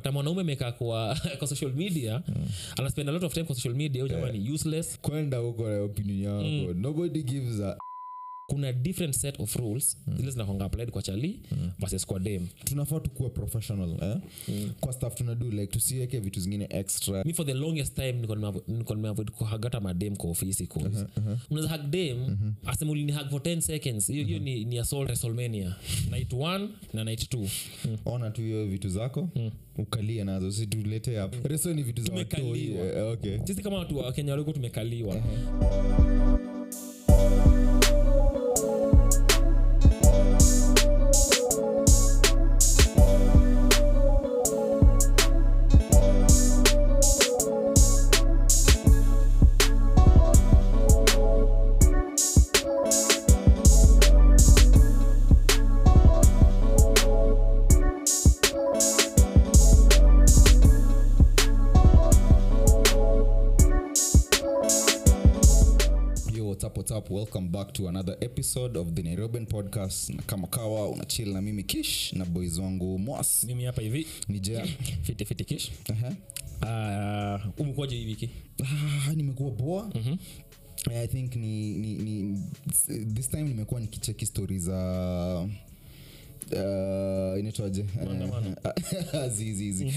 Unapata mwanaume amekaa kwa social media, ana spend a lot of time kwa social media, jamani useless. Kwenda huko na opinion yako. Nobody gives a kuna different set of rules zile zinakonga applied kwa Charlie versus kwa Dem. Tunafaa tukue professional kwa stuff tunado, like tusiweke vitu zingine extra. Me for the longest time niko nimeavoid kuhagata madem kwa ofisi kwa. Unaweza hug dem asema ulini hug for 10 seconds. Hiyo ni assault WrestleMania night 1 na night 2. Ona tu hiyo vitu zako ukalia nazo, si tulete hapo. Wrestle ni vitu za watu. Okay. Sisi kama watu wa Kenya walikuwa tumekaliwa. Welcome back to another episode of the Nairobeerns podcast. Na kama kawa una chill na mimi Kish na boys wangu Mwas. Mimi hapa hivi ni Joel Fiti Kish. Umekuaje hii wiki? Nimekuwa poa. I think ni this time nimekuwa nikicheki stories za inaitwaje maandamano zizi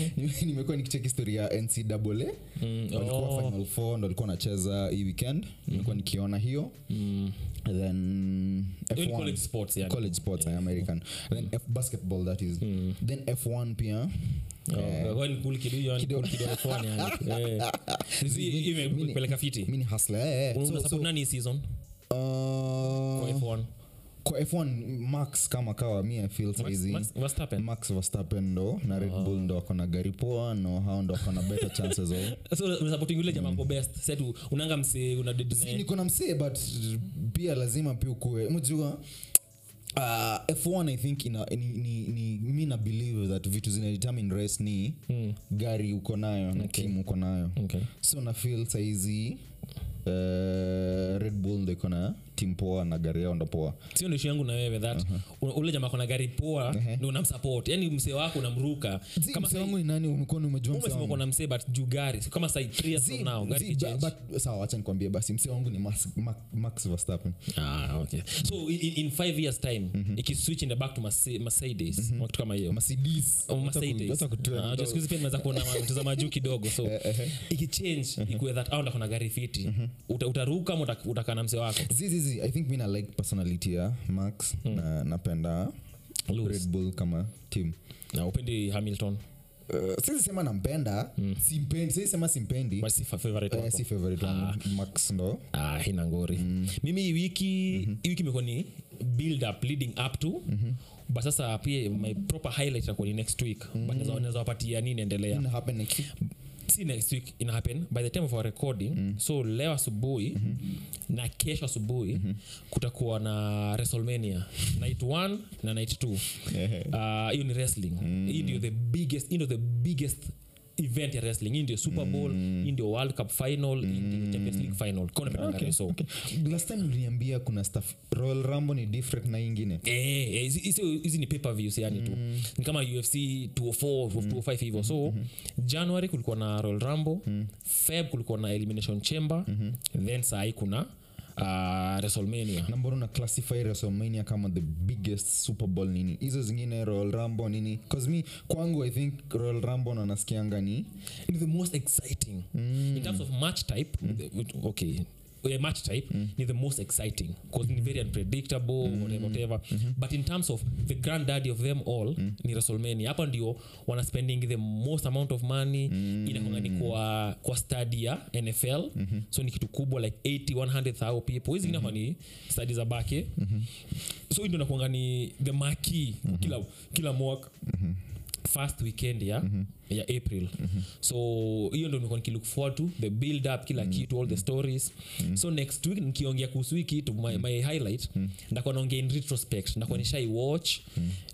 nimekuwa nikicheki story ya NCAA walikuwa final four ndio walikuwa wanacheza hii weekend. Nimekuwa nikiona hiyo then F1 college sports American then F basketball that is then F1 pia when cool kidogo F1 yani hizi imepeleka fiti. Mimi hustler so nani season kwa F1 kwa F1 Max kama kawa mimi I feel crazy. Max Verstappen ndo na Red Bull ndo wako na gari poa na hao ndo wako na better chances of. So unasupporting yule jamaa kwa best. Sasa unaanga msee una dead name. Niko na msee but pia lazima pia ukue. Mjua F1 I think ni mimi na believe that vitu zina determine race ni gari uko nayo na timu uko nayo. So na feel saizi Red Bull ndio kuna timu poa na gari yao ndio poa. Sio ndio yangu na wewe that ule jamaa kuna gari poa ndio unamsupport. Yaani msee wako unamruka. Kama msee wangu ni nani umkono umejua msee wangu. Msee wako msee but juu gari. Kama side 3 years from now gari change. But sawa acha nikwambie basi msee wangu ni Max Verstappen. Okay. So in 5 years time ikiswitch in back to Mercedes. Wakati kama hiyo. Mercedes. Just kuzi pia naweza kuona mtazama juu kidogo so ikichange ikuwe that au kuna gari fiti. Utaruka au utakaa na msee wako. Zizi I think mina like personality ya Max na napenda Red Bull kama team. Na upendi Hamilton? Sisi sema nampenda, simpendi. Sisi sema simpendi. But si favorite wako. Si favorite Max ndo. Hina ngori. Mimi wiki imekuwa ni build up leading up to but sasa pia my proper highlight itakuwa ni next week. Bado naweza wapatia nini endelea. It happen next week. See next week in happen by the time of our recording so leo asubuhi na kesho asubuhi kutakuwa na WrestleMania night 1 na night 2 hiyo ni wrestling hii ndio the biggest event ya wrestling. Indio Super Bowl, Indio World Cup final, Indio Champions League final. Kuna penanga so. Last time niliambia kuna stuff Royal Rumble ni different na nyingine. Hizi ni pay-per-view yani tu. Ni kama UFC 204, 205 hivyo. So January kulikuwa na Royal Rumble, Feb kulikuwa na Elimination Chamber, then saa hii kuna WrestleMania. Na mbona una classify WrestleMania kama the biggest Super Bowl nini? Hizo zingine Royal Rumble nini? Cause me kwangu I think Royal Rumble na nasikianga ni the most exciting in terms of match type. Okay. A match type is the most exciting because it's very unpredictable whatever but in terms of the granddaddy of them all ni WrestleMania. Hapo ndio wana spending the most amount of money inakwani kwa stadi ya NFL so ni kitu kubwa like 80-100,000 people hizi ni kwani stadi za bake so ndio nakwanga ni the marquee kila mwaka first weekend ya April. So hiyo ndio nilikuwa nikilook forward to the build up kila kitu all the stories. So next week nikiongea kuhusu hiki kitu my highlight ndako naongea in retrospect ndako nishai watch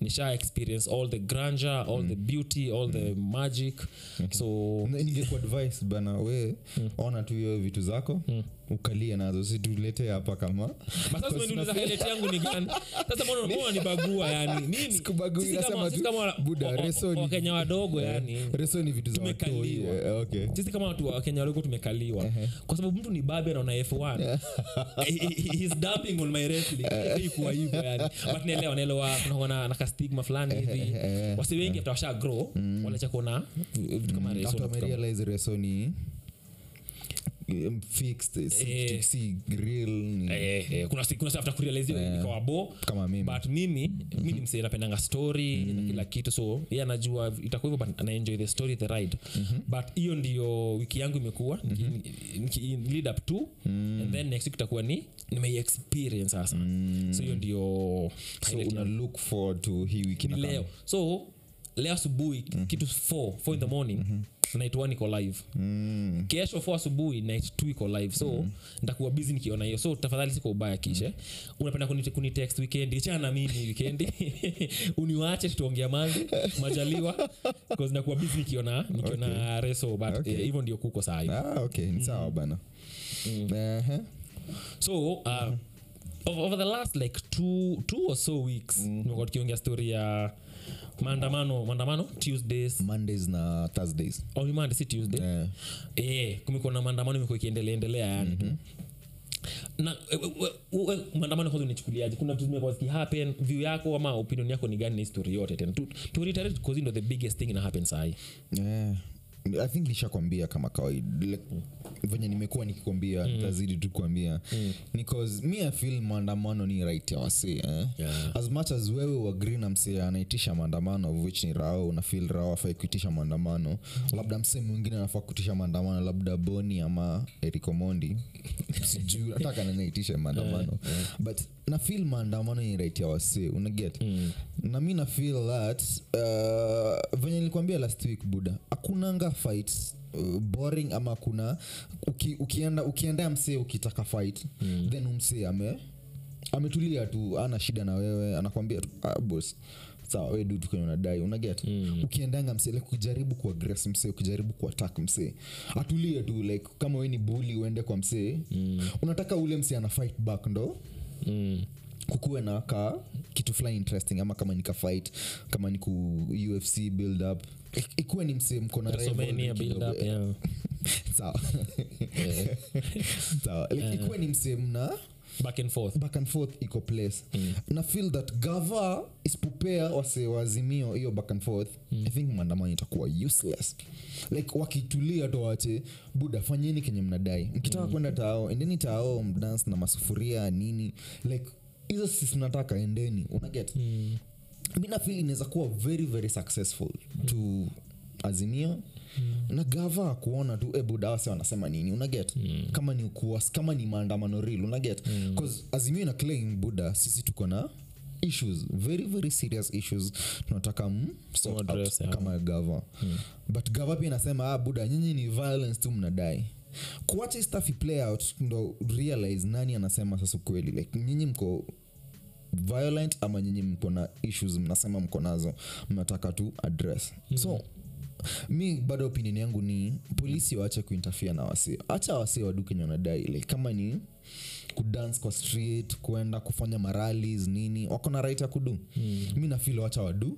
nisha experience all the grandeur all the beauty all the magic. So ningekuwa advice bana we ona tu hiyo vitu zako ukalia nazo situletee hapa kama. Sasa unaniuliza highlight yangu ni gani? Sasa mbona unaona ni bagua yani? Mimi sikubagui nasema tu kama Buda Resoni. Wakenya wadogo yani. Resoni vitu za watu. Okay. Sisi kama watu wa Kenya wadogo tumekaliwa. Kwa sababu mtu ni babe na una F1. He's dumping on my wrestling. Iko hivyo yani. But naelewa unaona ana stigma fulani hivi. Wasi wengi watawasha grow wanacha kuona vitu kama Resoni. Watu realize Resoni fixed si grill ni kuna stuff takurealize nikawa bo kama mimi, but mimi msee napendanga story na kila kitu, so yeye anajua itakuwa hivyo, but ana enjoy the story, the ride. But hiyo ndio wiki yangu imekuwa lead up to and then next week itakuwa nime experience sasa. So hiyo ndio, so una look forward to hii wiki na leo. So leo asubuhi kitu 4 in the morning night 1 iko live. Kesho 4 asubuhi night 2 iko live. So nitakuwa busy nikiona hiyo. So tafadhali siko ubaya kisha. Unapenda kuni text weekend. Achana na mimi weekend. Uniache tuongea manzi majaliwa because nakuwa busy nikiona okay. Reso but even ndio kuko saa hivi. Okay, ni sawa bana. So over the last like two or so weeks nimekuwa tukiongea story ya maandamano Tuesdays, Mondays na Thursdays. Only Monday si Tuesday. Kumekuwa na maandamano imekuwa ikiendelea yani. Na maandamano hizo nichukuliaje? Kuna vitu zimekuwa ziki happen, view yako ama opinion yako ni gani na history yote tena? To reiterate because you know the biggest thing that happens hii. I think nishakwambia kama kawaida like, venye nimekuwa nikikwambia nitazidi tu kukwambia because me I feel maandamano ni right ya wase as much as wewe wa green amsea anaitisha maandamano, of which ni Rao, una feel Rao afai kuitisha maandamano, labda msee mwingine anafaa kuitisha maandamano, labda Boni ama Eric Omondi sijui nataka anaitisha maandamano but na feel maandamano ni right ya wase, una get na mimi na feel that venye nilikwambia last week buda, hakunanga fights boring ama kuna ukienda msee ukitaka fight then umsee ametulia tu, ana shida na wewe, anakuambia boss sawa wewe dude kwenye unadai, una get ukiendanga msee like kujaribu ku aggress msee, kujaribu ku attack msee, atulie tu like kama wewe ni bully uende kwa msee unataka ule msee ana fight back ndo kukuwe na ka kitu fly interesting, ama kama nika fight kama niku UFC build up ikuwe ni msee mko na WrestleMania build up sawa sawa ikuwe ni msee mna back and forth iko place na feel that gava is prepare wase wazimio hiyo back and forth I think maandamano itakuwa useless like wakitulia tu waache buda, fanyeni kenye mnadai mkitaka kwenda tao endeni tao mdance na masufuria nini like hizo sisi tunataka endeni, una get mimi na feel inaweza kuwa very very successful to Azimio na gava kuona tu buda wase wanasema nini, una get kama ni kuwas, kama ni maandamano real, una get because Azimio na claim buda sisi tuko na issues, very very serious issues tunataka sort out kama gava but gava pia inasema buda nyinyi ni violence tu mnadai. Kuacha stuff play out ndo realize nani anasema sasa kweli, like nyinyi mko violent ama nyinyi mko na issues mnasema mko nazo mnataka tu address. So mi bado opinion yangu ni polisi waache kuinterfere na wasee, acha wasee waduke nyona dai, like kama ni kudance kwa street, kuenda kufanya marallies nini, wako na right ya kudu. Mi na feel acha wadu,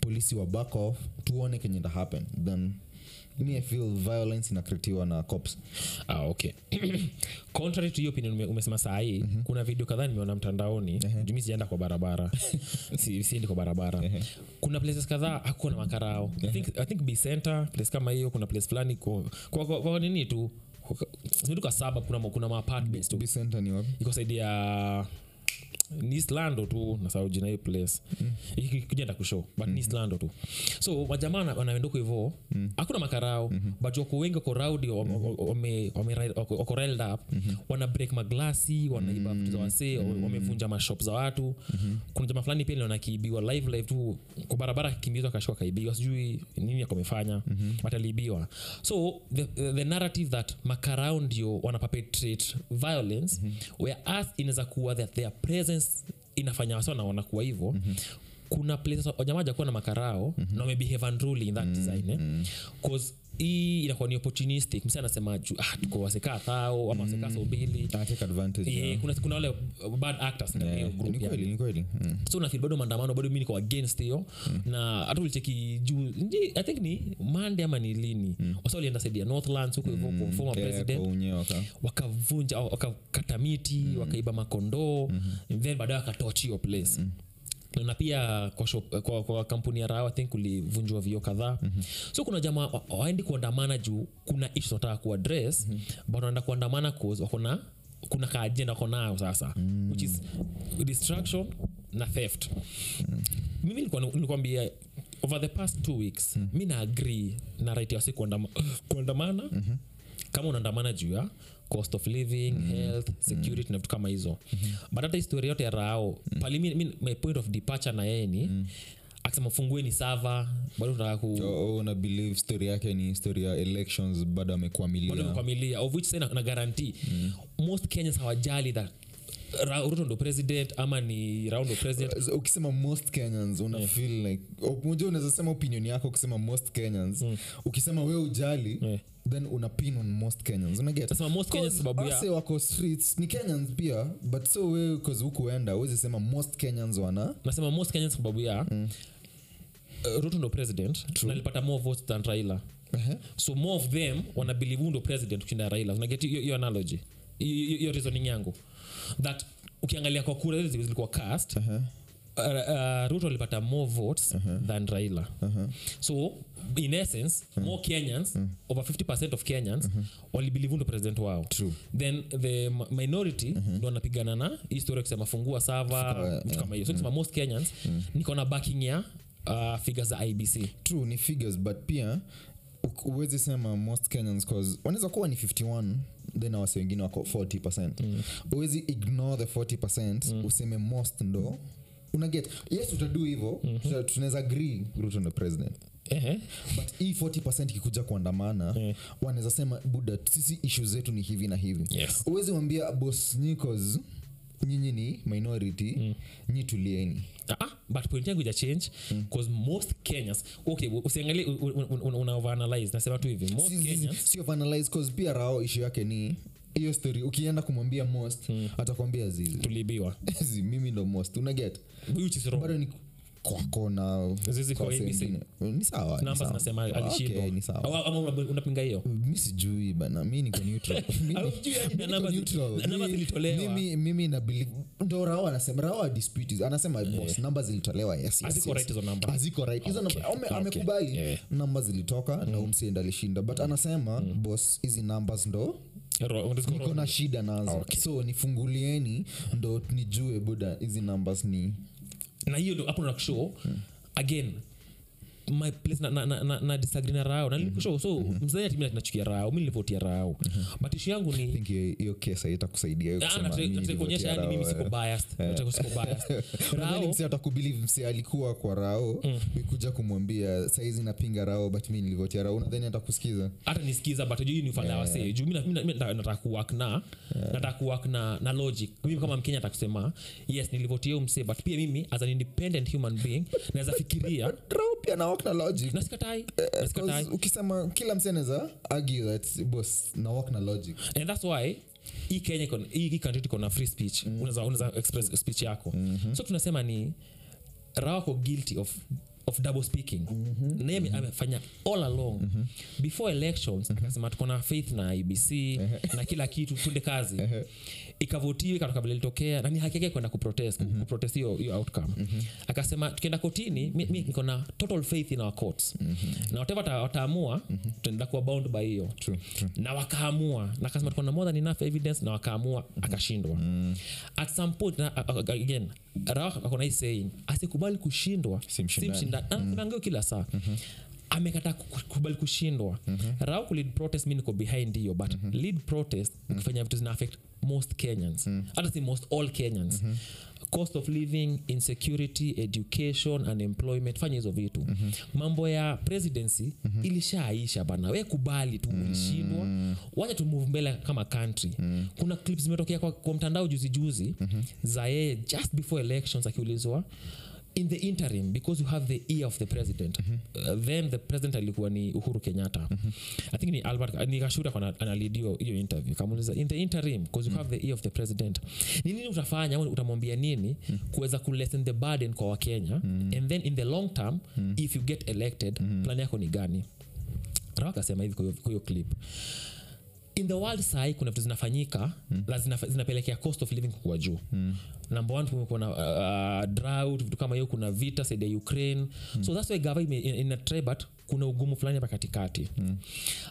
polisi wa back off, tuone kenye that happen then me I feel violence inacreatiwa na cops. Okay. Contrary to your opinion umesema saa hii kuna video kadhaa nimeona mtandaoni. Mimi sijaenda kwa barabara. Siendi kwa barabara. Kuna places kadhaa hakuna makarao. I think B center, place kama hiyo kuna place fulani kwa nini tu. Sio duka saba kuna apartments tu. B center ni wapi? Iko side ya Nislando tu na Saudi na hiyo place. Ikienda kushow but Nislando tu. So wajamaa wanaenda kwa hivyo hakuna makarao but wako wengi kwa rowdy wame riled up, wana break maglasi, wanaiba vitu za wase, wamevunja mashop za watu. Kuna jamaa fulani pia niliona kiibiwa live tu kwa barabara, kikimbizwa kashwa kaibiwa, sijui nini yakomefanya watalibiwa. So the narrative that makarao ndio wana perpetrate violence whereas inaweza kuwa that they are present inafanya wasa na wanakuwa hivyo. Kuna places wajamaja kuwa na makarao na wamebehave unruly in that design because hii inakuwa ni opportunistic. Msana anasema tuko waseka thao ama waseka so mbili anataka advantage. Kuna wale bad actors ndani group. Ni kweli, ni kweli. So na feel bado maandamano bado mimi niko against hiyo na hata ulicheki juu I think ni Monday ama ni lini wasa walienda side ya Northlands huko hivyo former president wakavunja wakakata miti wakaiba makondoo then baadaye wakatochi hiyo place. Na pia kwa shop, kwa kampuni ya Rawa I think kulivunjwa vio kadhaa. So kuna jamaa waendi kuandamana juu kuna issue tunataka kuaddress but wanaenda kuandamana cause wako na kuna ka agenda wako nayo sasa which is distraction na theft. Mimi nilikwambia over the past 2 weeks mimi na agree na right ya siku kuandamana kama unaandamana juu ya cost of living, health, security na vitu kama hizo. But hata historia yote ya Rao, pali my point of departure na yeye ni akisema fungueni server, bado tunataka ku una believe story yake ni historia ya elections bado amekwamilia. Bado amekwamilia of which sasa na guarantee most Kenyans hawajali that Ruto ndo president ama ni Rao ndo president. Ukisema most Kenyans una feel like unajua unaweza sema opinion yako ukisema most Kenyans. Ukisema wewe ujali then una pin on most Kenyans. Una get sasa most Kenyans sababu ya wako streets ni Kenyans pia but so wewe cause hukuenda uweze sema most Kenyans wana. Nasema most Kenyans sababu ya Ruto ndo president na alipata more votes than Raila. So more of them wana believe ndo president kushinda Raila. Una get hiyo analogy. Hiyo reasoning yangu that ukiangalia kwa kura hizo zilikuwa cast Ruto alipata more votes than Raila. So in essence more Kenyans over 50% of Kenyans walibelieve ndo president wao. Then the minority ndo wanapigana na historia kusema fungua server vitu kama hiyo. So it's most Kenyans niko na backing ya figures za IEBC. True ni figures but pia uwezi sema most Kenyans cause wanaweza kuwa ni 51 then wase wengine wako 40%. Uwezi ignore the 40% useme most ndo una get. Yes utadu hivyo tunaweza agree Ruto na president. But hii 40% ikikuja kuandamana wanaweza sema buda sisi issues zetu ni hivi na hivi. Uwezi waambia boss nikos nyinyi ni minority nyinyi tulieni. But point yangu ija change because most Kenyans okay usiangalie una overanalyze nasema tu hivi most Kenyans si overanalyze because pia Rao issue yake ni hiyo story. Ukienda kumwambia most atakwambia zizi tulibiwa zizi mimi ndo most una get which is wrong. Bado ni kwako na zizi kwa ABC ni sawa namba zinasema alishindwa ni sawa ama unapinga hiyo mimi sijui bana mimi niko neutral mimi namba neutral namba zilitolewa mimi na believe ndo Rao anasema Rao disputes anasema boss namba zilitolewa yes aziko right hizo namba aziko right hizo namba amekubali namba zilitoka na umsienda alishinda but anasema boss hizi numbers ndo niko na shida nazo so nifungulieni ndo nijue buda hizi numbers ni na hiyo ndo hapo na show again my place na disagree na Rao na show. So msanii timu inachukia Rao mimi nilivotia Rao but issue yangu ni think hiyo case haitakusaidia hiyo kusema mimi nitakuonyesha yani mimi siko biased Rao msanii atakubelieve msanii alikuwa kwa Rao nikuja kumwambia saizi napinga Rao but mimi nilivotia Rao na then atakusikiza hata nisikiza but you ufanya wase juu mimi nataka kuwork na na logic. Mimi kama Mkenya atakusema yes nilivotia msanii but pia mimi as an independent human being naweza fikiria Rao pia na na logic nasikatai ukisema kila mseneza argue that boss na walk na logic and that's why hii Kenya hii country iko na free speech unaweza express speech yako. So tunasema ni Rao ko guilty of double speaking name amefanya all along before elections akasema tuko na faith na IEBC na kila kitu tunde kazi ikavotiwe katoka vile litokea na ni haki yake kwenda ku protest hiyo outcome akasema tukienda kotini mimi niko na total faith in our courts na whatever wataamua tutaenda kuwa bound by hiyo na wakaamua na akasema tuko na more than enough evidence na wakaamua akashindwa. At some point again Rao akona saying asikubali kushindwa simshinda anangao kila saa amekata kukubali kushindwa. Rao ku lead protest mimi niko behind hiyo but lead protest ukifanya vitu zina affect most Kenyans hata si most all Kenyans cost of living, insecurity, education and employment fanya hizo vitu mambo ya presidency ilishaisha bana wewe kubali tu ulishindwa wacha tu move mbele kama country. Kuna clips zimetokea kwa mtandao juzi za yeye just before elections akiulizwa in the interim, because you have the ear of the president, then the president alikuwa ni Uhuru Kenyatta, I think ni Albert nikashuhudia kwa analidio hiyo interview, kamuuliza in the interim because you have the ear of the president, nini utafanya au utamwambia nini kuweza ku lessen the burden kwa Wakenya, and then in the long term if you get elected plan yako ni gani? Raka sema hivi kwa hiyo clip, in the world sai kuna vitu zinafanyika lazima zinapelekea cost of living kwa juu. Number 1 tumekuwa na drought, vitu kama hiyo, kuna vita said ya Ukraine. So that's why government in a tribut kuna ugumu fulani hapa katikati.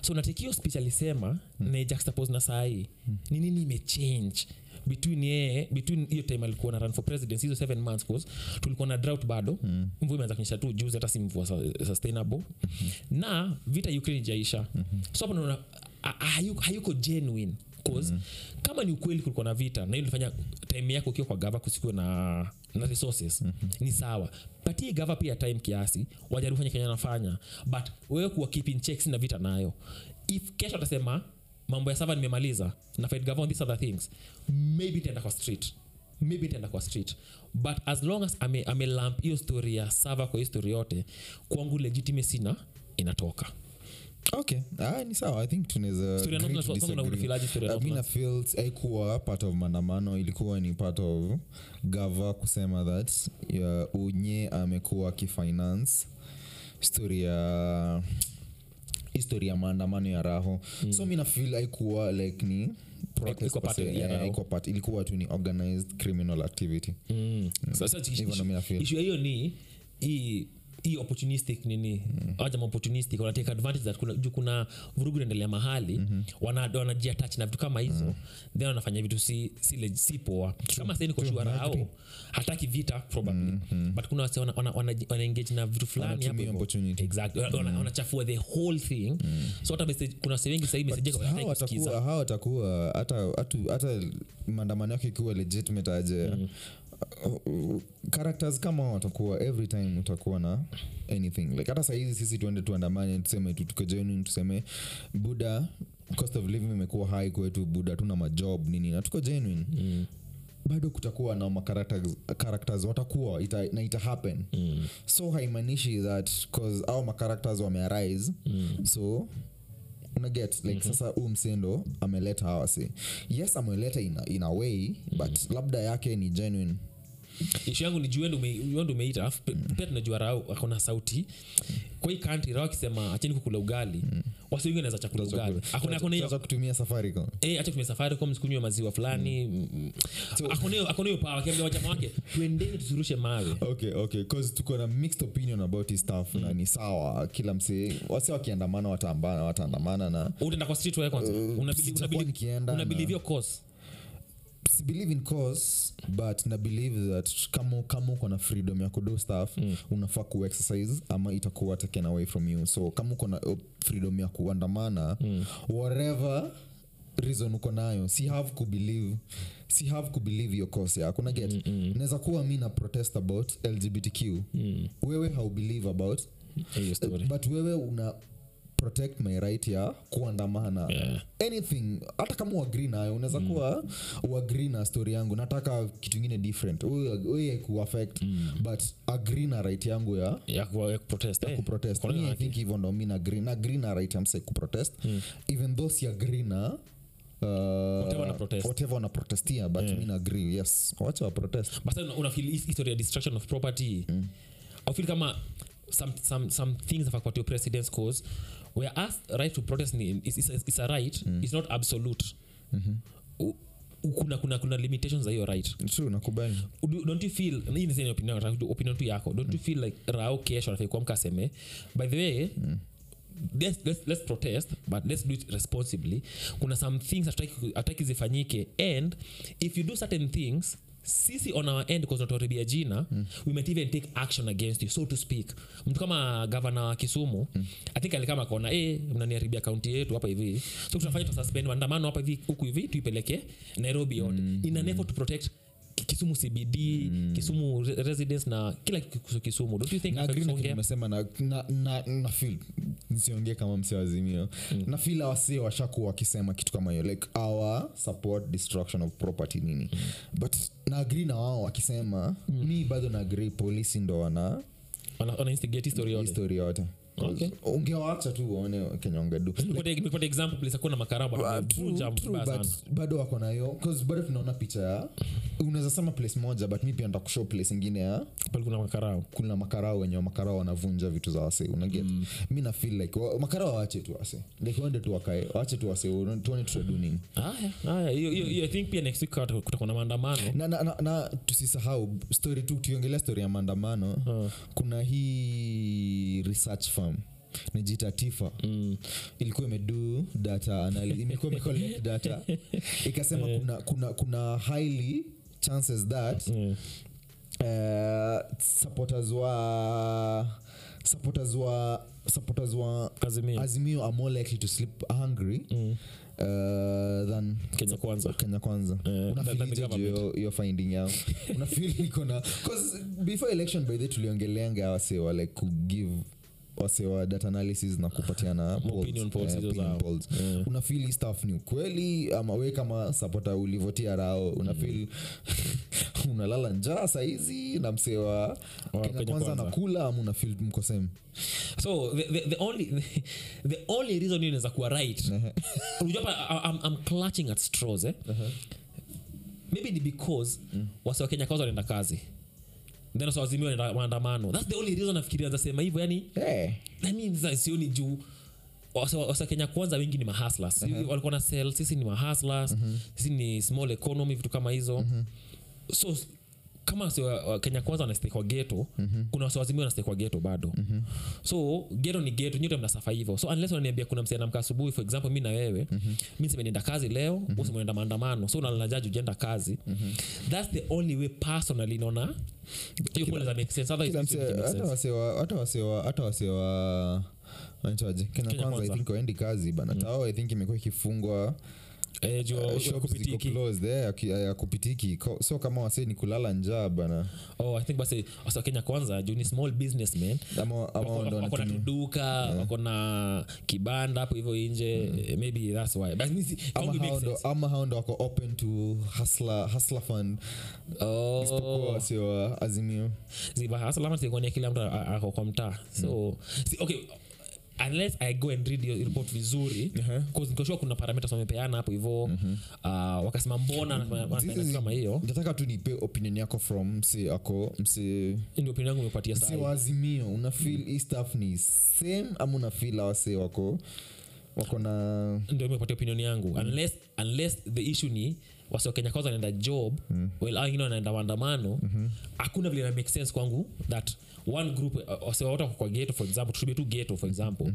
So natikio specially sema na juxtapose na sai ni nini imechange between hiyo time alikuwa na run for presidency hizo 7 months cause tulikuwa na drought bado, mvua imeanza kunyesha tu juzi, hata si mvua sustainable na vita Ukraine jaisha. So hapo naona hayuko genuine cause kama ni ukweli kulikuwa na vita na hiyo ilifanya time yako ukiwa kwa gava kusikio na resources ni sawa, but hii gava pia time kiasi wajaribu fanya Kenya nafanya, but wewe kuwa keep in check na vita nayo, if kesho atasema mambo ya sava nimemaliza na fight gava on these other things, maybe tenda kwa street, but as long as ame lamp hiyo story ya sava kwa history yote kwangu legitimacy na inatoka. Okay, ni sawa. I think tunaweza story not na sababu na unafilaji story not. Mimi na feel haikuwa part of maandamano, ilikuwa ni part of gava kusema that unye amekuwa kifinance story ya historia maandamano ya Raho. So mimi na feel haikuwa like ni protest kwa part, ilikuwa tu ni organized criminal activity. Sasa issue hiyo ni hii opportunistic nini, aje opportunistic wanatake advantage that kuna vurugu inaendelea mahali, wanajiattach na vitu kama hizo, then wanafanya vitu si poa. Kama sasa ni kuchua Raho hataki vita probably, but kuna wase wana engage na vitu fulani hapo, exactly, wanachafua the whole thing. So hata message, kuna wase wengi sasa hii message kwa hata kusikiza hawatakuwa hata maandamano yake ikiwa legitimate aje characters kama watakuwa every time utakuwa na anything like hata saa hizi sisi tuende tuandamane tuseme tukojeuni tuseme buda cost of living imekuwa high kwetu, buda tuna majob nini na tuko genuine, bado kutakuwa na characters watakuwa na ita happen. So haimaanishi that cause au ma characters wame arise, so una get like sasa msendo ameleta hawasi, yes ameleta in a way, but labda yake ni genuine. Issue yangu ni juendo umeita pia tunajua Rao akona sauti kwa hii country. Rao akisema acheni kukula ugali, wasi wengine wanaweza chakula ugali, akona hiyo kutumia Safaricom, acha kutumia Safaricom, msikunywe maziwa fulani, akona hiyo power kwa jamaa wake, tuendeni tusurushe mawe. Okay, cause tuko na mixed opinion about his stuff na ni sawa, kila msee wasi wakiandamana wataandamana na utaenda kwa street wewe kwanza unabidi hiyo cause. I believe in cause, but na believe that kama uko na freedom ya kudo stuff unafaa ku exercise ama itakuwa taken away from you. So kama uko na freedom ya kuandamana whatever reason uko nayo, si have to believe your cause yako na get. Naweza kuwa mimi na protest about LGBTQ, wewe how believe about hiyo story, but wewe una protect my right ya kuandamana, anything hata kama uagree nayo unaweza kuwa uagree na story yangu, nataka kitu kingine different, wewe ku affect but agree na right yangu ya protest I think even though mimi na agree na right am say ku protest even though si agree na whatever una protestia, but mimi na agree yes whatever protest, but una feel history ya destruction of property. I feel kama some things of what your president's cause where us right to protest is a right, it's not absolute. Kuna limitations za hiyo right. True, nakubali. Don't you feel in the same opinion tu yako, don't you feel like Rao kesho anafika kwa mkaseme by the way let's protest but let's do it responsibly, kuna some things hataki zifanyike, and if you do certain things sisi on our end because tunataribia jina we might even take action against you, so to speak. Mtu kama governor wa Kisumu I think alikama kaona mnaniharibia county yetu hapa hivi, so tunafanya to suspend maandamano hapa hivi huku hivi tuipeleke Nairobi yote in an effort to protect Kisumu CBD, Kisumu residence na kila Kisumu. Don't you think nimesema na feel nisiongee kama msee Azimio. Na feel wasee washakuwa wakisema kitu kama hiyo like our support destruction of property nini. But na agree na wao wakisema mimi bado na agree police ndo wana instigate story yote. Okay. Ungewaacha tu waone Kenya wangedu. Nipate example please akona makaraba tunja mbaya sana. Bado wako na hiyo because bado tunaona picha ya unaweza sema place moja but mimi pia nataka show place nyingine ya pale kuna makarao. Kuna makarao wenye makarao wanavunja vitu za wase. Una get. Mimi na feel like makarao waache tu wase. Like waende tu wakae. Waache tu wase. Tuone trade nini. Haya. Hiyo I think pia next week kutakuwa na maandamano. Na tusisahau story tu tuiongelea story ya maandamano. Kuna hii research Nijiita TIFFA ilikuwa imedo data analysis imekuwa collect data ikasema kuna highly chances that supporters wa Azimio are more likely to sleep hungry than Kenya Kwanza. You're finding out una feel iko na cuz before election by the tuliongelenga wasewa like to give wasewa data analysis na kupatiana polls. Una feel stuff ni kweli ama wewe kama supporter ulivotia rao una feel unalala njaa saa hizi na msewa Kenya Kwanza nakula ama una feel mko same. So the only reason you are right I'm clutching at straws maybe it's because wasewa Kenya Kwanza wanaenda kazi. Then also Azimio na maandamano. That's the only reason nafikiria nasema hivyo yani. That means sioni juu wasa Kenya Kwanza wengi ni mahustlers. Walikuwa na sell, sisi ni mahustlers. Sisi ni small economy vitu kama hizo. So kama sio Kenya Kwanza na stay kwa ghetto, kuna wasa Azimio na stay kwa ghetto bado. So ghetto ni ghetto, nyote mnasafa hivyo. So unless unaniambia kuna msee anamka asubuhi for example mimi na wewe, mimi simeenda kazi leo, wewe umeenda maandamano. So unalala jaji unaenda kazi. That's the only way personally naona hiyo pole za make sense. Hata wasewa wanatoaje Kenya Kwanza I think waendi kazi bana tao I think imekuwa ikifungwa kupitiki close there akupitiki so kama wase ni kulala njaa bana I think basi wasewa Kenya Kwanza juni small businessmen wako na duka wako na kibanda hapo hivyo nje maybe that's why but mimi ama hao ndo wako open to hustler fund isipokuwa wasewa Azimio ziba hustler man sikuona kila mtu ako kwa mtaa so okay unless I go and read your report vizuri because nikoshua kuna parameters wamepeana hapo hivyo wakasema mbona na kama hiyo nataka tu nipe opinion yako from msi ako msi ndio opinion yangu umepatia sasa msi Azimio una feel hii stuff ni same ama una feel wase wako na ndio umepatia opinion yangu unless the issue ni wasa Kenya Kwanza wanaenda job well wanaenda maandamano hakuna vile na make sense kwangu that one group wasa watu kwa ghetto for example tushibie tu ghetto for example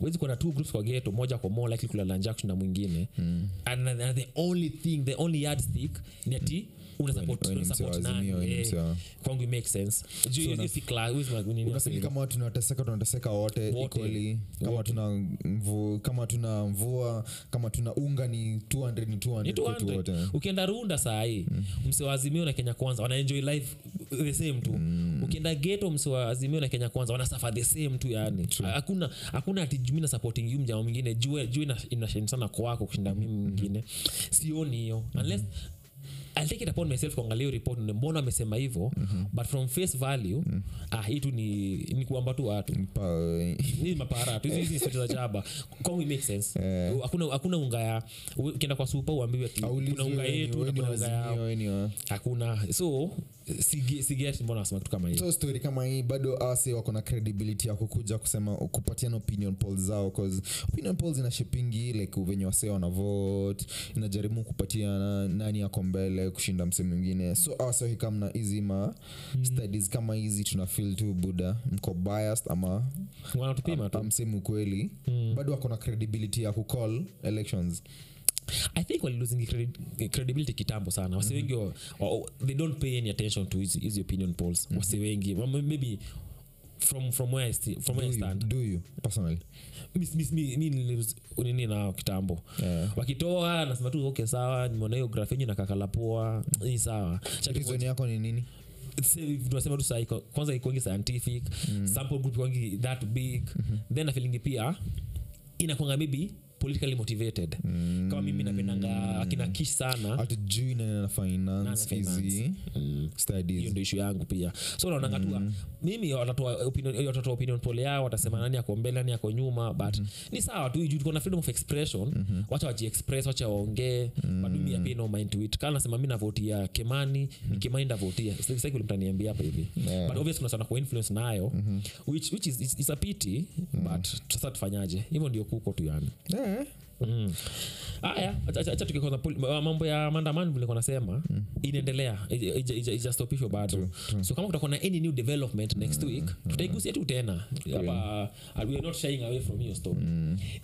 wezi kuna two groups kwa ghetto moja kwa more likely kulala njaa na mwingine and the only yardstick ni ati una support nani kwangu make sense you see class with maguni ni kama tunateseka wote equally kama tuna mvua kama tuna unga ni 200 wote ukienda Runda saa hii msee wa Azimio na Kenya Kwanza wana enjoy life the same tu ukienda ghetto msee wa Azimio na Kenya Kwanza wana suffer the same tu yani hakuna atijumina supporting you mjao mwingine juu inashindana sana kwako kushinda mimi mwingine sioni hiyo unless I'll take it upon myself kuangalia report na mbona amesema hivyo but from face value hii tu ni kuamba tu watu ni mapara tu hizi stories za jaba kwa me make sense hakuna unga ya ukienda kwa super uambiwe kuna unga yetu kuna unga yao hakuna so sigeshi mbona asema kitu kama hiyo so story kama hii bado wase wako na credibility ya kukuja kusema kupatiana opinion polls zao cause opinion polls ina shipingi like venye wase wana vote inajaribu kupatiana nani yako mbele kushinda msemo mwingine so also he come na hizi ma studies kama hizi tuna feel tu buda mko biased ama wanatupima tu msemo kweli bado wako na credibility ya ku call elections I think we're losing credibility kitambo sana wasi wengi they don't pay any attention to his opinion polls wasi wengi maybe from where I stand. Do you personally? Mimi na kitambo. Wakitoa nasema tu okay sawa, nimeona hiyo graph yenyewe na kakala poa. Ni sawa. Reason yako ni nini? Tunasema tu saiko. Kwanza iko wengi scientific, sample group wengi that big. Then I feeling pia inakuanga maybe politically motivated. Kama mimi napendanga akina Kish sana. Atujui na finance hizi studies. Hiyo ndio issue yangu pia. So unaona tu mimi watatoa opinion pole yao, watasema nani yako mbele nani yako nyuma, but ni sawa tu juu kuna freedom of expression. Wacha wajiexpress, wacha waongee, badumi pia no mind to it. Kana nasema mimi na vote ya Kimani, Kimani nda vote ya. Sasa kile mtaniambia hapa hivi. But obviously kuna sana kwa influence nayo, which is it's a pity, but sasa tufanyaje? Hivyo ndio kuko tu yani. Acha tukikoza mambo ya maandamano vile wanasema inaendelea, ijastopishwe bado. So kama kutakuwa na any new development next week, tutaigusia tu tena hapa. We are not shying away from your story.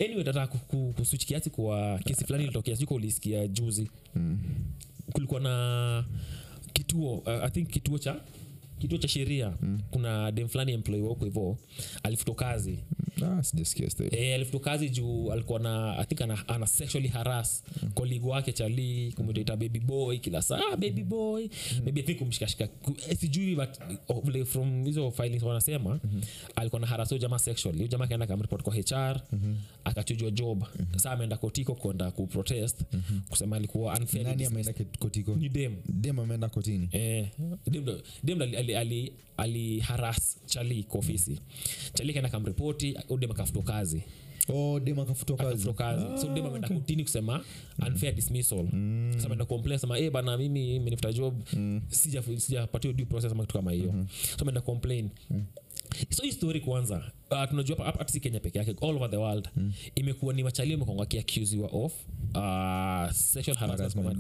Anyway, tataka kuswitch kiasi kwa kesi fulani ilitokea, sio ulisikia juzi. Kulikuwa na kituo, I think kituo cha sheria, kuna dem fulani employee wako hivyo alifutwa kazi. Sijasikia story. Alifutwa kazi juu alikuwa na I think ana sexually harass colleague wake Charlie, kumuita baby boy kila saa, baby boy. Maybe think kumshikashika. Sijui but from hizo filings wanasema alikuwa na harass jamaa sexually. Yule jamaa kaenda kumreport kwa HR, akachujwa job. Sasa ameenda kotiko kwenda ku protest, kusema alikuwa unfair. Nani ameenda kotiko? Ni dem. Dem ameenda kotini. Dem ali harass Charlie kwa ofisi. Charlie kaenda kumreport, dem akafuta kazi. Dem akafuta kazi. So dem ameenda kutini kusema unfair dismissal. Sasa ameenda complain sema bana mimi nimenifuta job, sijapatiwa due process ama kitu kama hiyo. So ameenda complain. So hii story kwanza, tunajua hapa si Kenya peke yake, all over the world imekuwa ni machalia mkongo akiaccused of sexual harassment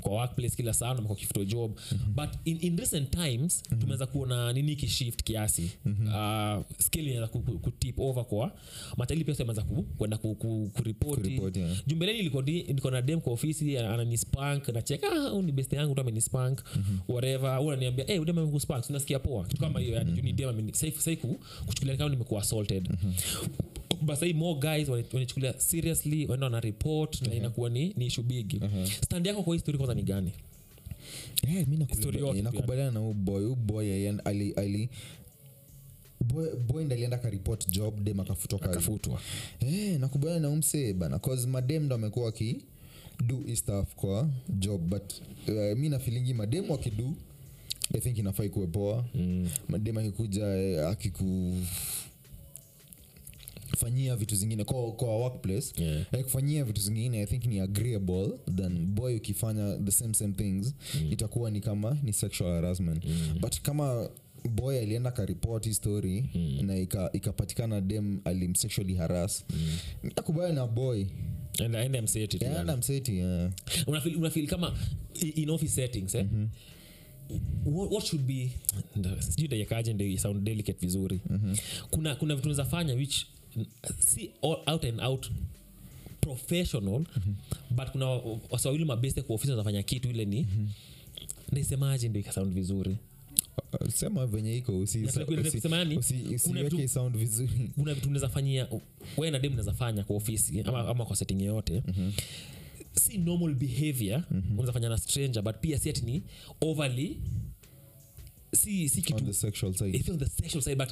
kwa workplace kila saa na mkifutwa job. But in recent times tumeweza kuona nini kishift kiasi, skill ya kutip over kwa machalia pesa imeanza kwenda kuripoti. Jumbeleni ilikuwa na dem kwa ofisi ananispank na check ni best yangu tu amenispank whatever, unaniambia dem amenikuspank, unasikia poa kitu kama hiyo yani ni dem saiku kuchukulia kama nimekuwa assaulted. But say more guys wanachukulia seriously, wanaona report na inakuwa ni issue big. Stand yako kwa history kwanza ni gani? Mimi nakubaliana na huyo boy boy ndiye alienda ka report job, dem akafutwa. Nakubaliana na umse bana cause madem ndo amekuwa ki do stuff kwa job, but mimi na feelingi madem wakidu I think inafai kuwe poa. Madem akikuja akikufanyia vitu zingine kwa workplace, akikufanyia vitu zingine I think ni agreeable than boy ukifanya the same things. Itakuwa ni kama ni sexual harassment. But kama boy alienda ka report story na ikapatikana dem alimsexually harass, nakubali na boy and I'm saying it. Unafeel kama in office settings what should be sijui yakaje ndio sound delicate vizuri. Kuna vitu tunazofanya which see all out and out professional, but kuna wasawili mabeste kwa ofisi wanafanya kitu ile ni nisemaje ndio ikasound vizuri. Sema venye iko usiweke sound vizuri. Kuna vitu tunazofanyia wewe na dem mnazofanya kwa ofisi ama kwa setting yote. Si normal behavior unazofanya na stranger, but pia si ati ni overly si kitu on the sexual side. If on the sexual side, but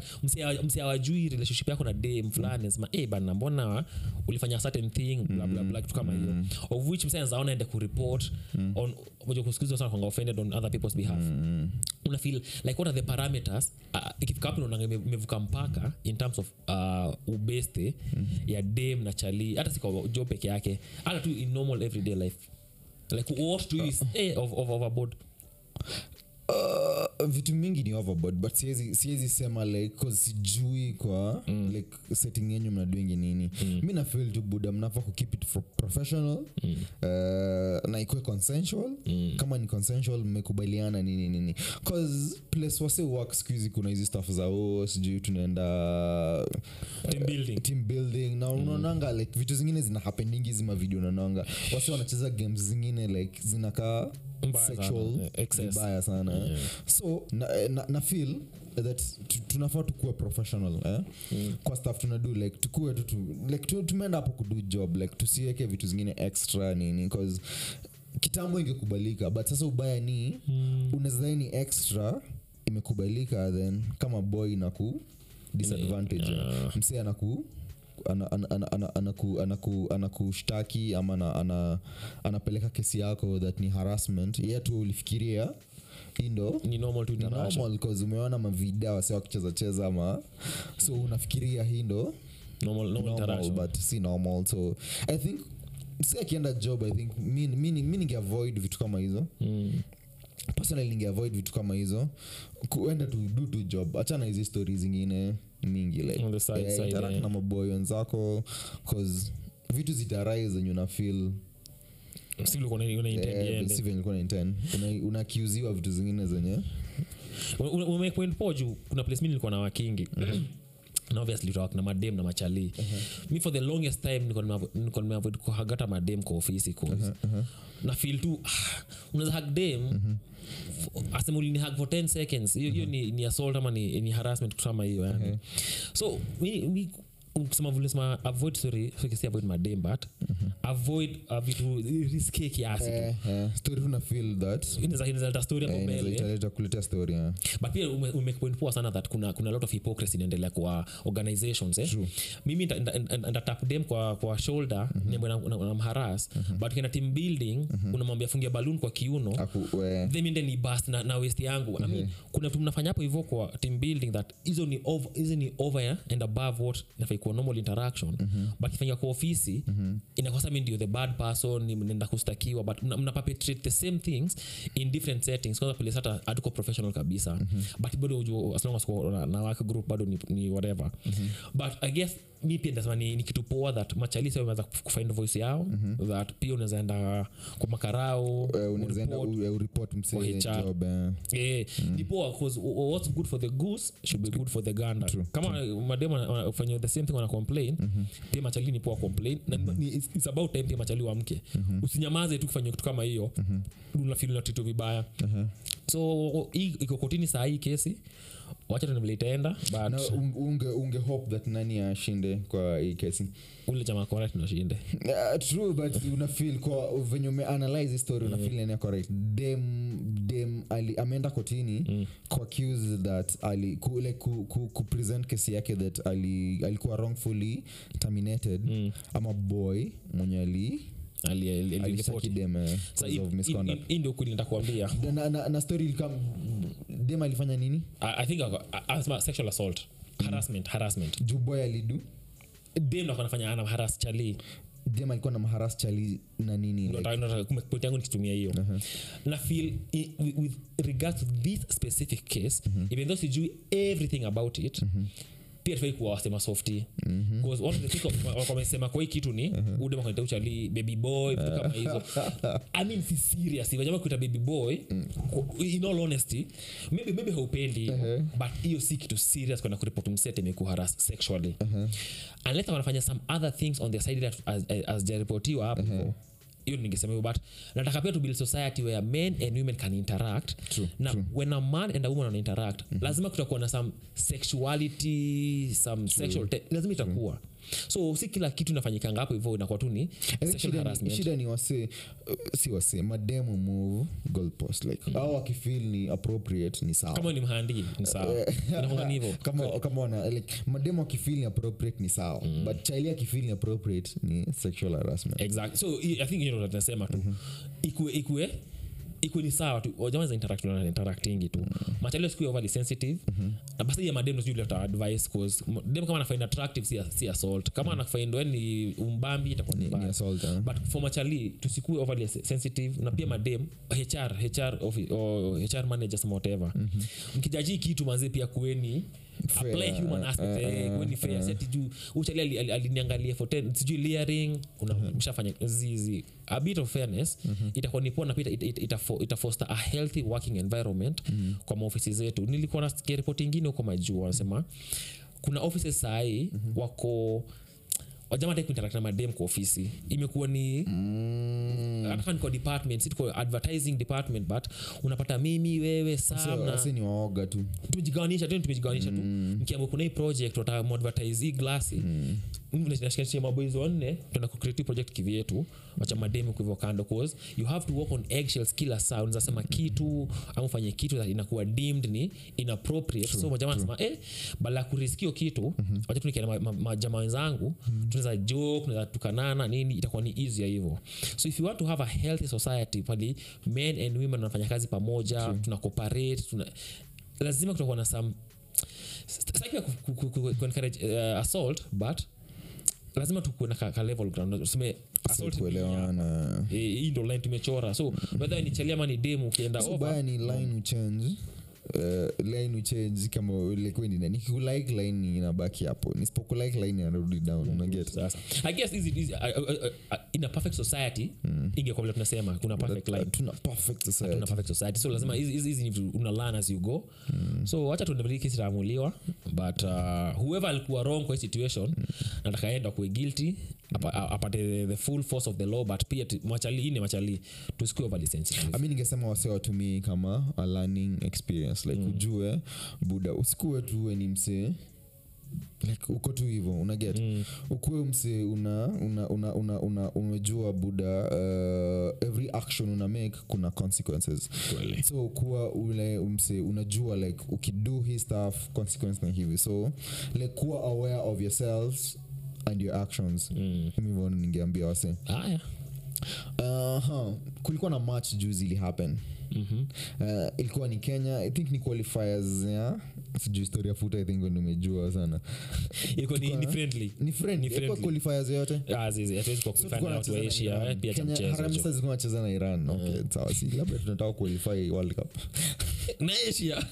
msia wajui relationship yako na dem fulani nasema bana mbona ulifanya certain thing bla bla bla kitu kama hiyo, of which msia anaona ende ku report on moja kusikizwa sana kwanga offended on other people's behalf. Una feel like what are the parameters ikifika hapo unaona imevuka mpaka in terms of ubeste ya dem na Charlie, hata si kwa job peke yake, hata tu in normal everyday life, like what to is of overboard. Vitu mingi ni overboard, but siezi sema like cause sijui kwa like setting yenyu mnadoingi nini. Mimi na feel tu buda mnafaa ku keep it for professional, na ikuwe consensual. Kama ni consensual mmekubaliana nini cause place wase work squeeze, kuna hizo stuff za sijui tunaenda team building na unaonanga like vitu zingine zina happening hizi ma video, unaonanga wase wanacheza games zingine like zinakaa sexual bias sana. So na feel that tunafaa tukue professional kwa stuff tunado like tukue tu like tumeenda hapo ku do job like tusiweke vitu zingine extra nini because kitambo ingekubalika but sasa ubaya ni unazidai ni extra imekubalika then kama boy naku disadvantage msee anaku anakushtaki ama anapeleka kesi yako that ni harassment yeye tu ulifikiria ndo ni normal to do normal because umeona mavideo wase wakicheza cheza ama so unafikiria hii ndo normal interaction but si normal so I think si akienda job I think mimi ninge avoid vitu kama hizo personally ninge avoid vitu kama hizo kuenda to do to job acha na hizo stories zingine mingi like on the side interact na maboy wenzako cause vitu zitarise and you na feel sivyo kuna intend unakiuziwa vitu zingine zenye ume point poju kuna place mimi nilikuwa na wakingi na obviously talk na madem na machali me for the longest time niko avoid kuhagata madem kwa ofisi kwa na feel tu unaweza hug dem asemuli ni hug for 10 seconds hiyo ni assault ama ni harassment kama hiyo yani so we kusema vile sema avoid sorry so kesi avoid madem but avoid a bit risky kiasi story una feel that inaweza story hapo mbele inaweza kuleta story but pia ume point poa sana that kuna lot of hypocrisy inaendelea kwa organizations mimi nda tap them kwa shoulder na harass but kuna team building unamwambia fungia balloon kwa kiuno then mimi ndani bust na waist yangu I mean kuna vitu mnafanya hapo hivyo kwa team building that isn't over and above what kwa normal interaction but ifanya kwa ofisi inakosa mimi ndio the bad person nenda kustakiwa but mna perpetrate the same things in different settings kwa sababu hata hatuko professional kabisa but bado as long as na work group bado ni whatever but I guess mi pia ndasema ni kitu poa that machali sasa wameanza kufind voice yao that pia unaweza enda kwa makarao unaweza enda ureport msee job ni poa because what's good for the goose should be good for the gander kama mademo wanafanya the same thing wana complain pia machali ni poa complain na it's about time pia machali waamke usinyamaze tu kufanya kitu kama hiyo unafeel na tito vibaya so iko kotini saa hii kesi wacha tunabili itaenda but no, unge hope that nani ashinde kwa hii kesi ule jamaa correct na ashinde true but una feel kwa when you analyze the story una feel ni correct dem ali ameenda kotini kwa accuse that ali ku present kesi yake that ali alikuwa wrongfully terminated ama boy mwenye alireport dem cause of misconduct ndio kweli nitakwambia na story ilikuwa dem alifanya nini I think as sexual assault harassment ju boy alidu dem ndo anafanya ana harass chali dem alikuwa na harass chali na nini ndio kumekuja yangu nikitumia hiyo na feel with regards to this specific case even though sijui everything about it pia tulikuwa wasema softy because one of the people wamesema kwa hiki kitu ni ude mkanita uchali baby boy vitu kama hizo I mean si serious wajama kuita baby boy in all honesty maybe haupendi but hiyo si kitu serious kwa na kureport msete imekuharass sexually unless wanafanya some other things on the side as they reportiwa hapo hiyo ningesema hivyo but nataka pia to build society where men and women can interact now when a man and a woman interact lazima kutakuwa na some sexuality some sexual lazima itakuwa so si kila kitu inafanyikanga hapo hivyo inakuwa tu ni sexual harassment shida ni wase si wase mademo move goalpost like au akifeel ni appropriate ni sawa kama ni mhandii ni sawa inakuwa hivyo kama wana like mademo akifeel ni appropriate ni sawa but child akifeel ni appropriate ni sexual harassment exactly so I think you know that nasema tu iko ni sawa tu jamaa za interacting tu machalio siku overly sensitive na basi ya madem ndio leta advice cause dem kama anafind attractive si assault kama anafind when umbambi itakuwa ni assault but for machali tusikuwe overly sensitive na pia madem HR or HR managers whatever mkijaji kitu manze pia kueni apply human aspect when if I said you uchali aliniangalia for 10 sijui leering unamshafanya zizi a bit of fairness itakuwa ni poa na pia ita foster a healthy working environment kwa maofisi zetu nilikuwa na report nyingine huko majua wanasema kuna offices sahi wako Wajama take interact na madem kwa ofisi. Imekuwa ni hata kwa department, si kwa advertising department, but unapata mimi wewe sana. Sisi ni waoga tu. Tujiganisha, tumejiganisha tu. Mkiambo kuna hii project tuta advertise glass. Mimi nashikisha maboys wanne tuna ku create project kivi yetu. Wacha madem kwa hivyo kando cause you have to work on eggshells killer sounds asema kitu au fanye kitu that inakuwa deemed ni inappropriate. True, so wajama nasema bala ku risk hiyo kitu. Wacha tunike na jamaa wenzangu. Tunaweza joke, tunaweza tukanana nini, itakuwa ni easy hivyo. So if you want to have a healthy society, pali men and women wanafanya kazi pamoja, tunacooperate, lazima kutakuwa na some sasa encourage assault, but lazima tukuwe na ka level ground. Useme assault kuelewana. Hii ndio line tumechora. So whether ni chali ama ni demo ukienda over. Baya ni line uchange. Line uchange kama ile kwenda ndani nikulike line inabaki hapo, nisipokulike line inarudi down. Una get sasa I guess is in a perfect society ingekuwa tunasema kuna perfect line, tuna perfect society so lazima is una learn as you go. So acha tuendelee kesi taamuliwa, but whoever alikuwa wrong kwa situation nataka aenda kuwe guilty apate the full force of the law, but pia machali tusikue overly sensitive. I mean ningesema wasio watumii kama a learning experience, like ujue buda usikuwe tu ni msee like uko tu hivyo una get ukue msee una umejua buda every action una make kuna consequences really. So kuwa ule msee unajua like ukido his stuff consequences na hivi, so like kuwa aware of yourselves and your actions. Mimi ningeambia wase haya kulikuwa na match juzi ili happen. Ilikuwa ni Kenya, I think ni qualifiers ya sijui story ya foot, I think ndio umejua sana. Ilikuwa ni friendly. Ni friendly. Ilikuwa qualifiers yote. Azizi, hatuwezi kwa kufanana na Asia pia cha mchezo. Harambee Stars kwa mchezo na Iran. Okay, sawa. Si labda tunataka qualify World Cup. Na Asia.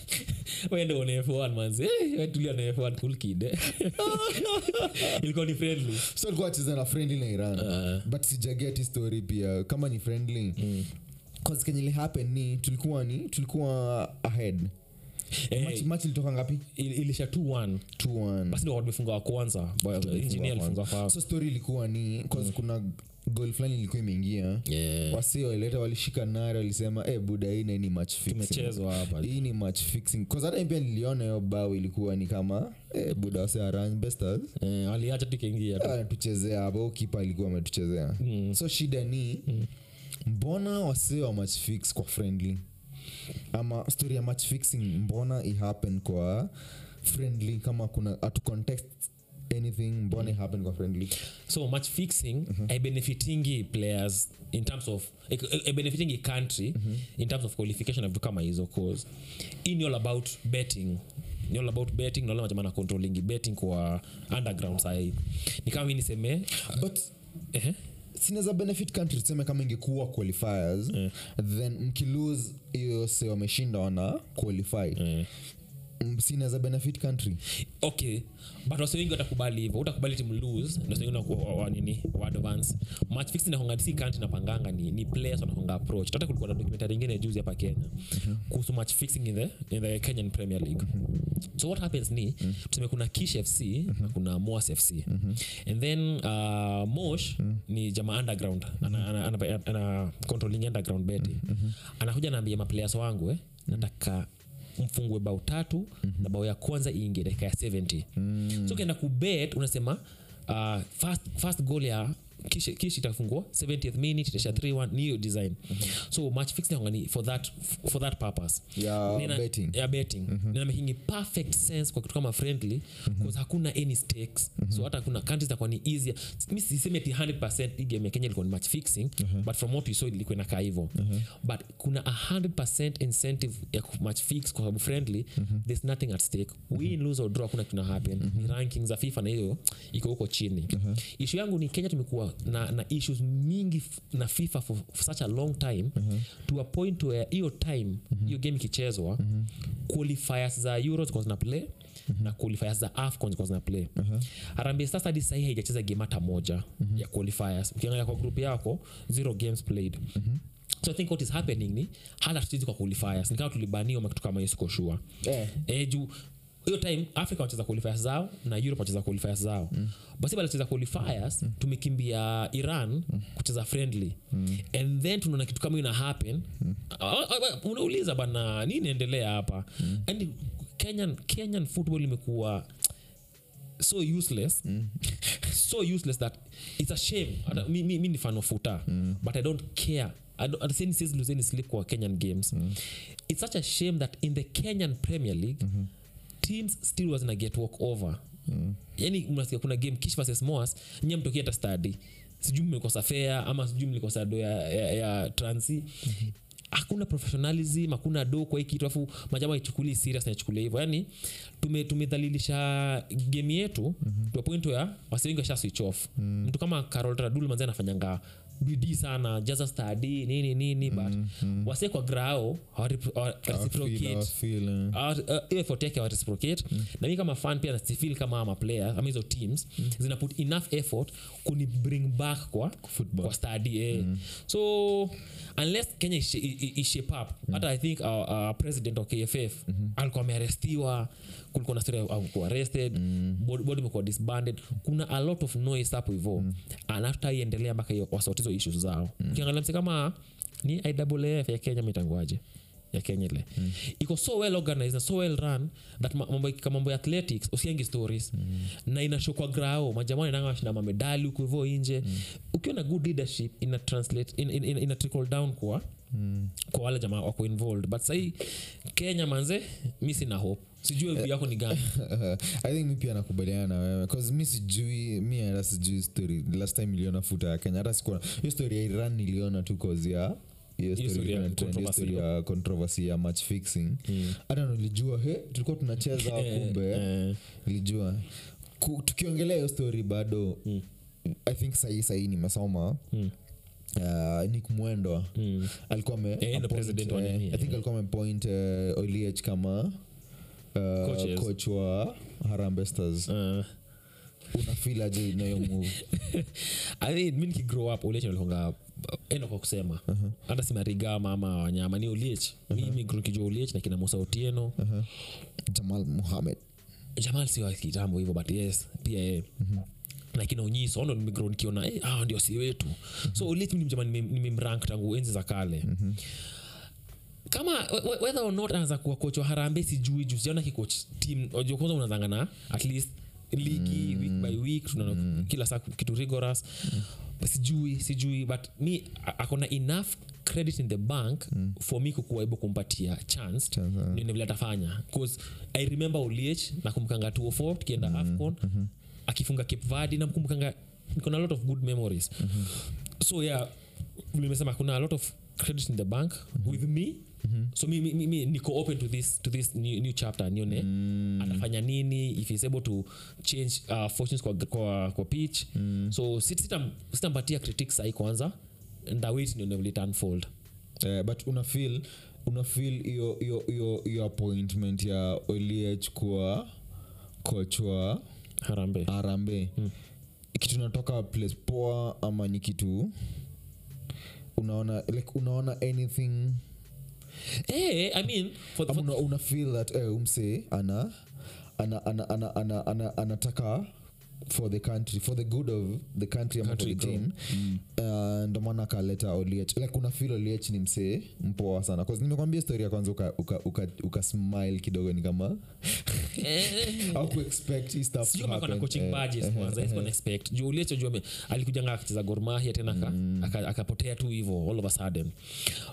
Wende on F1 manzi. Tulia na F1 cool kid. Ilikuwa ni friendly. So ilikuwa mchezo na friendly na Iran. But sijageti story pia kama ni friendly. Cause can it happen tulikuwa ahead. Match ilitoka ngapi? Ilisha 2-1. Basi ndio wamefunga wa kwanza. Engineer alifunga fao. So story ilikuwa ni cause kuna goal fulani ilikuwa imeingia. Wasio ileta walishika nara walisema buda hii ni match fixing. Tumechezwa hapa. Hii ni match fixing. Cause hata mimi niliona hiyo bao ilikuwa ni kama buda wase Harambee Stars. Aliacha tukaingia tu. Tuchezea hapo kipa alikuwa ametuchezea. So shida ni mbona wase wa match fix kwa friendly? Ama story ya match fixing mbona it happen kwa friendly? Kama kuna at context anything mbona it happen kwa friendly? So match fixing benefiting players in terms of benefiting a country in terms of qualification of kama hizo, cause in all about betting. Ni all about betting na wale jamaa controlling betting kwa underground side. Ni kama mimi niseme but sinaweza benefit country tuseme kama ingekuwa qualifiers then mkilose hiyo sio wameshinda wana qualify. Sinaweza benefit country. Okay, but wasi wengi watakubali hivyo. Utakubali team lose na sio unakuwa nini advance. Match fixing na hongadi si country na panganga ni players wanakonga approach. Hata kulikuwa na documentary nyingine juzi hapa Kenya kuhusu match fixing in the Kenyan Premier League. So what happens ni tuseme kuna Kish FC na kuna Mwas FC. And then Mosh ni jamaa underground ana controlling underground betting. Anakuja anaambia maplayers wangu nataka mfungwe bao 3 na bao ya kwanza iingie dakika ya 70. So ukienda kubet unasema first goal ya Kish itafungwa 70th minute itasha 3-1 new design. So match fixing ngani for that purpose. Yeah, betting. Nina making perfect sense kwa kitu kama friendly because hakuna any stakes. So hata kuna countries zitakuwa ni easier. Mimi sisemi ati 100% hii game ya Kenya ilikuwa ni match fixing but from what we saw ilikuwa inakaa hivyo. But kuna 100% incentive ya match fix kwa sababu friendly there's nothing at stake. Win, lose or draw kuna kitu na happen. Rankings za FIFA na hiyo iko huko chini. Issue yangu ni Kenya tumekuwa na issues mingi na FIFA for such a long time to a point where hiyo time hiyo game ikichezwa qualifiers za Euros kwa zina play na qualifiers za AFCON kwa zina play. Harambee Stars hadi sasa haijacheza game hata moja ya qualifiers. Ukiangalia kwa group yako 0 games played. So I think what is happening ni hala tusizi kwa qualifiers. Ni kama tulibania au kitu kama hiyo siko sure. Eju hiyo time Africa wacheza qualifiers zao na Europe wacheza qualifiers zao. Basi baada ya qualifiers tumekimbia Iran kucheza friendly. And then tunaona kitu kama ina happen. Unauliza bana nini endelea hapa? And Kenyan football imekuwa so useless. So useless that it's a shame. Mimi ni fan of futa, but I don't care. I say this losing sleep kwa Kenyan games. It's such a shame that in the Kenyan Premier League teams still wasn't a get walk over. Yani mnasikia kuna game Kish versus Mwas, nyinyi mtokea ta study. Sijui mmekosa fair ama sijui mlikosa do ya transi. Hakuna professionalism, hakuna do kwa hiki kitu. Majamaa haichukulii serious na haichukulii hivyo. Yani tumedhalilisha game yetu kwa point ya wasengi washa switch off. Mtu kama Carol Tradul manzi anafanyanga bidii sana just study nini but wase kwa grao reciprocate if for take reciprocate. Na mimi kama fan pia nasifeel kama ama player ama hizo teams zina put enough effort kuni bring back kwa football kwa study so unless Kenya is shape up but I think our president of KFF alikuwa amearestiwa, kulikuwa na story au kuwa arrested, body imekuwa disbanded, kuna a lot of noise hapo hivyo and after iendelea mpaka hiyo wasort issues zao. Ukiangalia mse kama ni IEBC ya Kenya mitangoaje? Ya Kenya ile. Iko so well organized na so well run that mambo ya athletics usiangi stories. Na inashow kwa grao, majamani nanga washinda medali huko hivyo nje. Ukiona good leadership ina translate in a trickle down kwa wale jamaa wako involved. But say Kenya manze, mimi sina hope. Sijui elfu yako ni gani. I think mimi pia nakubaliana na wewe because mimi sijui story. Last time niliona futa ya Kenya hata sikuona. Hiyo story ya Iran niliona tu cause ya hiyo story ya controversy ya match fixing. Hata nilijua tulikuwa tunacheza kumbe. Nilijua tukiongelea hiyo story bado I think sahi ni masoma. Nick Mwendwa alikuwa president wa nini? I think alikuwa appoint Oliech kama coach wa Harambee Stars. Unafeel aje na hiyo move? I mean mimi ki grow up Oliech alikuwa kwa kusema hata si mariga mama wanyama ni Oliech. Mimi grow kijo Oliech na kina Musa Otieno, Jamal Mohamed. Jamal si wa kitambo hivyo but yes pia yeye. Like inaonyesha ono ni grown kiona ndio si wetu. So Oliech mimi jamani nimemrank tangu enzi za kale. Kama whether or not anza kuwa coach wa Harambee sijui juu sijaona ki coach team au kwanza unazanga na at least league week by week tunaona kila saa kitu rigorous. Sijui but me akona enough credit in the bank for me kukuaibu kumpatia chance ni nivile atafanya because I remember Oliech nakumkanga 2004 tukienda AFCON akifunga Cape Verde namkumkanga, kuna a lot of good memories. So yeah, nimesema kuna a lot of credit in the bank with me. So me niko open to this new chapter nione atafanya nini if he's able to change fortunes kwa pitch. So sitampatia critics sai kwanza and the way it will unfold. But una feel your appointment ya Oliech kwa coach wa Harambee. Kitu tunatoka place poa ama ni kitu unaona anything I mean for una feel that umse ana anataka for the country, for the good of the country and the team. Ndo maana kaleta Oliech. Like una feel Oliech ni mse mpoa sana because nimekwambia story ya kwanza uka smile kidogo ni kama au ku expect his stuff. Sio kama kuna coaching badges kwanza is gonna expect. Juu Oliech juu alikujanga akacheza Gor Mahia tena akapotea tu hivyo all of a sudden.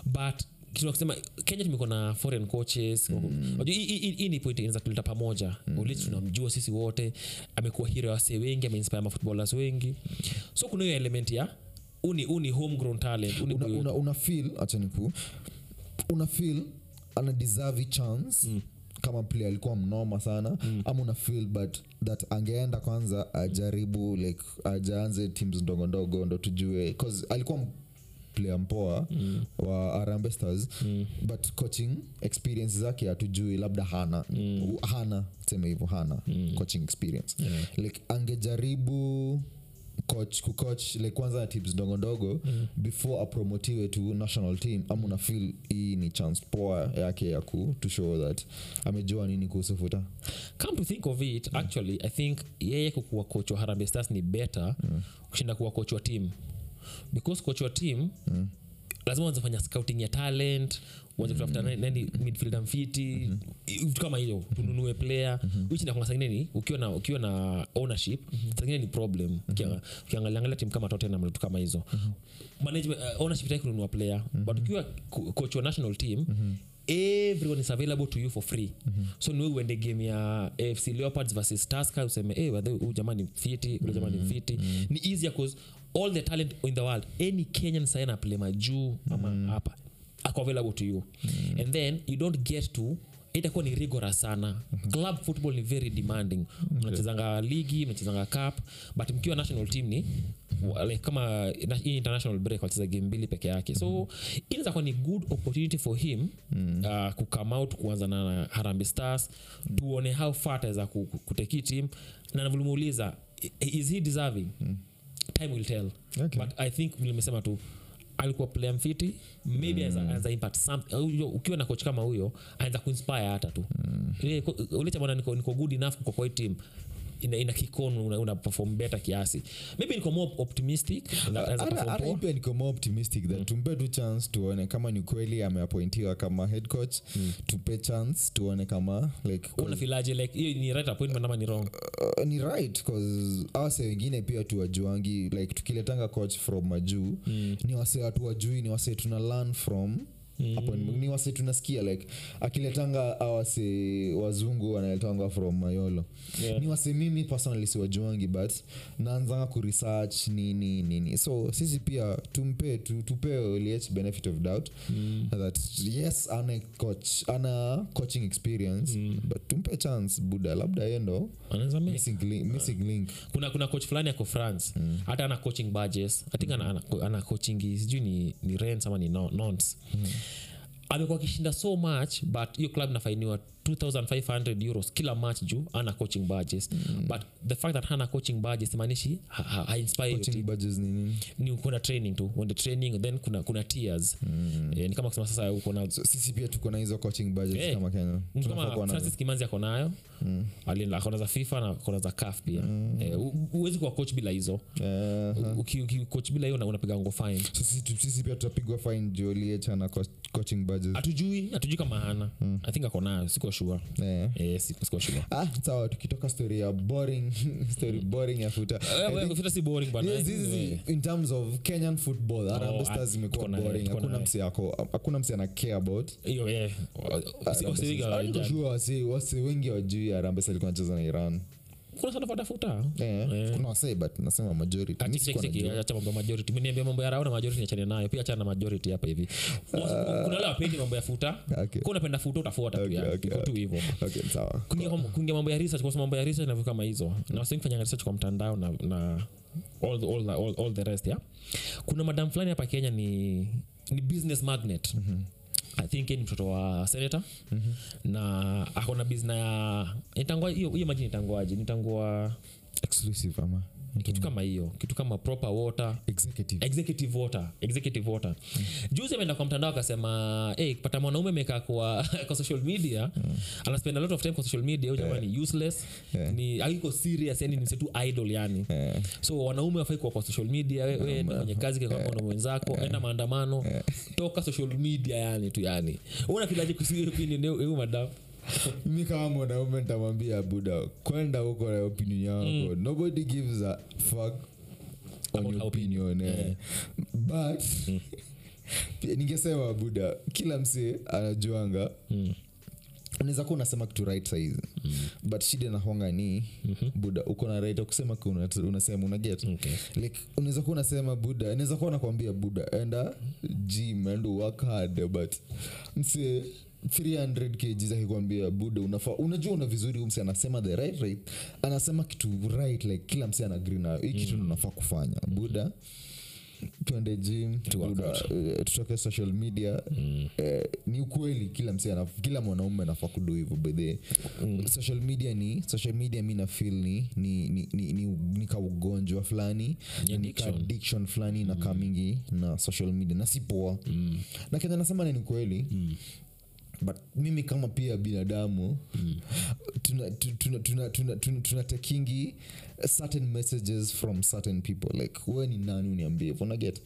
But kitu tunasema Kenya tumeko na foreign coaches. Unajua hii ni point inaweza kuleta pamoja. Oliech tunamjua sisi wote, amekuwa hero wase wengi, ameinspire ma footballers wengi. So kuna hiyo element ya uni homegrown talent. Una feel acha niku. Una feel ana deserve chance kama player alikuwa mnoma sana ama una feel but that angeenda kwanza ajaribu like ajaanze teams ndogo ndo tujue because alikuwa player mpoa wa Harambee Stars but coaching experience zake hatujui labda hana tuseme hivyo coaching experience like angejaribu kucoach like kwanza tips ndogo ndogo before apromotiwe to national team, ama una feel hii ni chance poa yake ya to show that amejua nini kuhusu futa? Come to think of it, actually I think yeye kuwa coach wa Harambee Stars ni better kushinda kuwa coach wa team, because coach wa team lazima unafanya scouting ya talent, unataka kutafuta nani midfielder mfiti, kama hiyo tununue player, which na kwa sangine ni ukiwa na ownership, sangine ni problem. Ukiangalia team kama Tottenham kama hizo, management ownership itaki kununua player, but ukiwa coach wa national team, everyone is available to you for free. So no when the game ya AFC Leopards versus Tusker useme wewe jamani fiti, wewe jamani fiti, ni easier cause all the talent in the world, any Kenyan signer play majuu ama hapa are available to you. And then you don't get to itakuwa ni rigorous sana. Club football ni very demanding. Mnachezanga ligi, mnachezanga cup, but mkiwa national team ni like kama international break wacheza game mbili peke yake. So inaweza kuwa ni good opportunity for him ku come out kuanza na Harambee Stars, tuone how far ataweza kuteki team. Na nilimuuliza is he deserving? Time will tell. Okay. But I think vile nimesema tu alikuwa player mfiti, maybe as a impact something. Ukiwa na coach kama huyo anaweza kuinspire hata tu. Ulicha bwana niko good enough kwa hii team. Ina kikono una perform better kiasi. Maybe niko more optimistic as a performer. Maybe niko more optimistic that tumpe tu chance tuone kama ni kweli ameappointiwa kama head coach, tupe chance tuone kama like una filaje like hiyo ni right appointment ama ni wrong? Ni right because wase wengine pia tu wajuangi like tukiletanga coach from majuu, ni wase watu wajui, ni wase tuna learn from hapo ni wase tunasikia like akiletanga awase wazungu wanaletanga from Mayolo. Ni wase mimi personally siwajuangi but naanza ku research nini. So sisi pia tupe Oliech benefit of doubt that yes ana coaching experience but tumpe chance buda labda yeye ndo anaanza missing link. Kuna coach fulani yako France hata ana coaching badges I think ana coaching sijui ni rents ama ni nonce. Amekuwa akishinda so much but hiyo club inafainiwa €2,500 kila match juu ana coaching badges. But the fact that hana coaching badges maanishi ha inspire coaching badges nini? Ni uko na training tu, on the training then kuna tiers. Ni kama kusema sasa uko na sisi pia tuko na hizo coaching badges kama Kenya. Kama Francis Kimanzi ako nayo. Alienda akona za FIFA na akona za CAF pia. Huwezi kuwa coach bila hizo. Uki coach bila hiyo unapiga ngo fine. Sisi pia tutapigwa fine Joel Achieng coaching badges. Hatujui kama hana. I think ako nayo. Sure. Siko sure. Sawa tukitoka story ya boring story ya futa. Futa si boring bana. Yes, in terms of Kenyan football, Harambee Stars imekuwa boring. Hakuna msi ana care about. Hiyo wasi wengi wajui Harambee Stars ilikuwa inacheza na Iran. Kuna sana fatafuta. Kuna wase but nasema majority. Acha mambo ya majority. Mimi niambia mambo ya raona majority niachane nayo. Pia acha na majority hapa hivi. Kuna wale wapendi mambo ya futa. Kuna unapenda futa utafuata tu ya. Iko tu hivyo. Okay, sawa. Kuna mambo ya research, kwa mambo ya research na vitu kama hizo. Na wase kufanya research kwa mtandao na all the rest ya. Kuna madam fulani hapa Kenya ni business magnet. I think ni mtoto wa senator na akona business ya itangwa hiyo imagine itangwaje nitangwa exclusive ama kitu kama hiyo kitu kama proper water executive water. Juzi ameenda kwa mtandao akasema kupata mwanaume amekaa kwa social media ana spend a lot of time kwa social media huyo jamani useless ni aliko serious yani ni msetu idol yani so wanaume wafai kwa social media wewe kwenye kazi kwa mwanaume wenzako enda maandamano toka social media yani tu yani unafilaje kusikia opinion huyo madam mimi kama mwanaume nitamwambia buda kwenda huko na opinion yako. Nobody gives a fuck on your opinion. But ningesema buda kila msee anajuanga unaweza kuwa unasema kitu right size but shida na honga ni buda uko na right kusema kuna unasema una get like unaweza kuwa unasema buda inaweza kuwa nakwambia buda enda gym and work hard but msee 300 kg akikwambia buda unafaa unajua una vizuri msi anasema the right right anasema kitu right like kila msi ana agree na hii kitu unafaa kufanya buda tuende gym, tutoke social media. Ni ukweli kila msee, kila mwanaume anafaa kudo hivyo by the social media. Ni social media mimi na feel ni ka ugonjwa fulani, ni ka addiction fulani na kamingi na social media na si poa. Na kenda nasema ni ukweli. But mimi kama pia binadamu tunatakingi certain messages from certain people, like wewe ni nani uniambie, una get